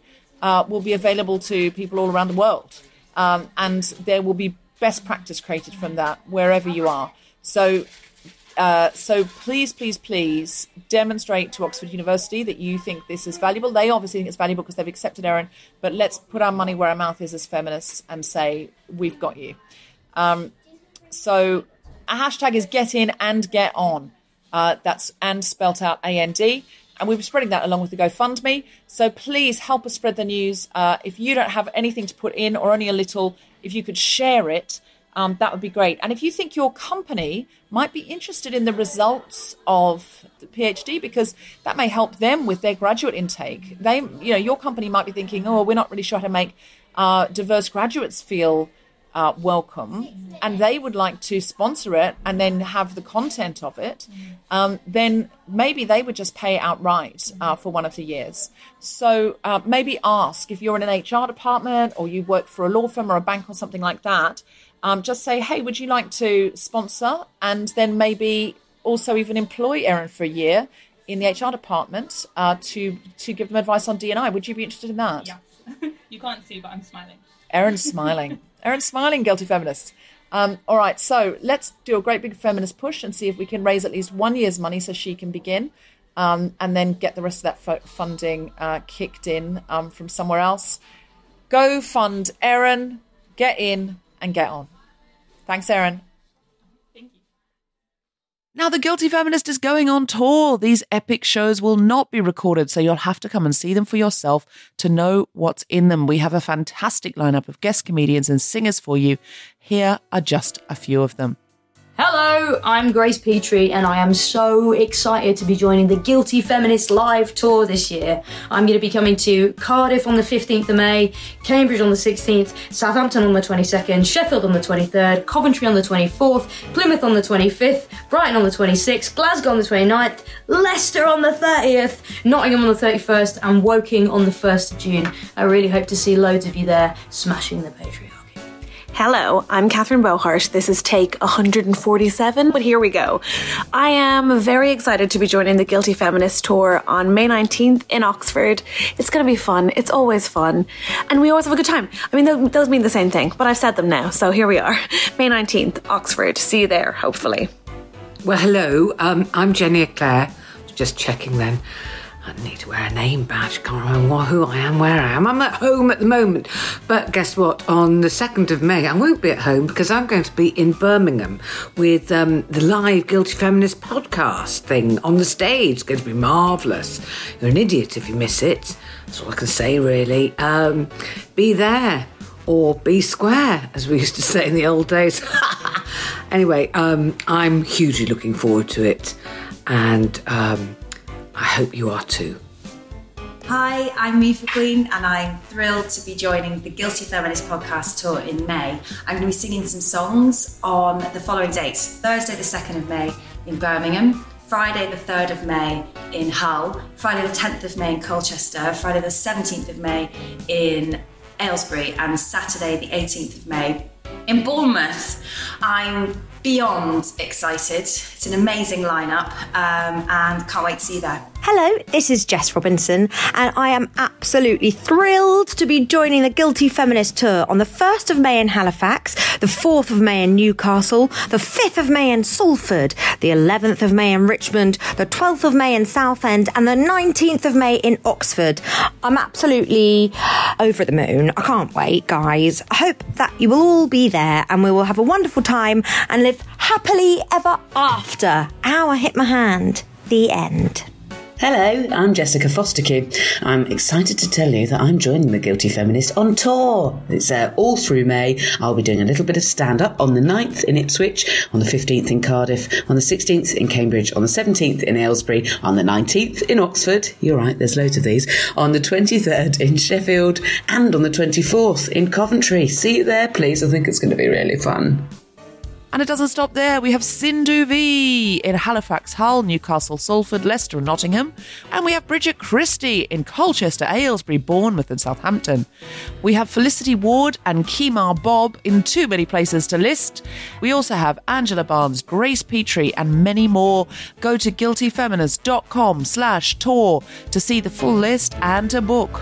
will be available to people all around the world. And there will be best practice created from that wherever you are. So please, please, please demonstrate to Oxford University that you think this is valuable. They obviously think it's valuable because they've accepted Eireann, but let's put our money where our mouth is as feminists and say, we've got you. So our hashtag is get in and get on. That's and spelt out AND. And we'll be spreading that along with the GoFundMe. So please help us spread the news. If you don't have anything to put in or only a little, if you could share it, that would be great. And if you think your company might be interested in the results of the PhD, because that may help them with their graduate intake, your company might be thinking, oh, we're not really sure how to make diverse graduates feel welcome, and they would like to sponsor it and then have the content of it, then maybe they would just pay outright for one of the years. So maybe ask if you're in an HR department or you work for a law firm or a bank or something like that. Just say, hey, would you like to sponsor? And then maybe also even employ Eireann for a year in the HR department to give them advice on D&I. Would you be interested in that? Yeah. You can't see, but I'm smiling. Eireann's smiling. Eireann's smiling, Guilty Feminists. All right, so let's do a great big feminist push and see if we can raise at least one year's money so she can begin, and then get the rest of that funding kicked in from somewhere else. Go fund Eireann, get in and get on. Thanks, Eireann. Thank you. Now, The Guilty Feminist is going on tour. These epic shows will not be recorded, so you'll have to come and see them for yourself to know what's in them. We have a fantastic lineup of guest comedians and singers for you. Here are just a few of them. Hello, I'm Grace Petrie, and I am so excited to be joining the Guilty Feminist live tour this year. I'm going to be coming to Cardiff on the 15th of May, Cambridge on the 16th, Southampton on the 22nd, Sheffield on the 23rd, Coventry on the 24th, Plymouth on the 25th, Brighton on the 26th, Glasgow on the 29th, Leicester on the 30th, Nottingham on the 31st, and Woking on the 1st of June. I really hope to see loads of you there smashing the patriarchy. Hello, I'm Catherine Bohart. This is take 147, but here we go. I am very excited to be joining the Guilty Feminist tour on May 19th in Oxford. It's going to be fun. It's always fun. And we always have a good time. I mean, those mean the same thing, but I've said them now. So here we are. May 19th, Oxford. See you there, hopefully. Well, hello. I'm Jenny Eclair. Just checking then. I need to wear a name badge. Can't remember who I am, where I am. I'm at home at the moment. But guess what? On the 2nd of May, I won't be at home because I'm going to be in Birmingham with the live Guilty Feminist podcast thing on the stage. It's going to be marvellous. You're an idiot if you miss it. That's all I can say, really. Be there or be square, as we used to say in the old days. Anyway, I'm hugely looking forward to it. And I hope you are too. Hi, I'm Mifa Queen and I'm thrilled to be joining the Guilty Feminist podcast tour in May. I'm going to be singing some songs on the following dates: Thursday the 2nd of May in Birmingham, Friday the 3rd of May in Hull, Friday the 10th of May in Colchester, Friday the 17th of May in Aylesbury, and Saturday the 18th of May in Bournemouth. I'm beyond excited. It's an amazing lineup and can't wait to see you there. Hello, this is Jess Robinson and I am absolutely thrilled to be joining the Guilty Feminist Tour on the 1st of May in Halifax, the 4th of May in Newcastle, the 5th of May in Salford, the 11th of May in Richmond, the 12th of May in Southend and the 19th of May in Oxford. I'm absolutely over the moon. I can't wait, guys. I hope that you will all be there and we will have a wonderful time and live happily ever after. Ow, I hit my hand. The end. Hello, I'm Jessica Fostercue. I'm excited to tell you that I'm joining the Guilty Feminist on tour. It's all through May. I'll be doing a little bit of stand-up on the 9th in Ipswich, on the 15th in Cardiff, on the 16th in Cambridge, on the 17th in Aylesbury, on the 19th in Oxford. You're right, there's loads of these. On the 23rd in Sheffield and on the 24th in Coventry. See you there, please. I think it's going to be really fun. And it doesn't stop there. We have Sindhu V in Halifax, Hull, Newcastle, Salford, Leicester and Nottingham. And we have Bridget Christie in Colchester, Aylesbury, Bournemouth and Southampton. We have Felicity Ward and Kemar Bob in too many places to list. We also have Angela Barnes, Grace Petrie and many more. Go to guiltyfeminist.com/tour to see the full list and to book.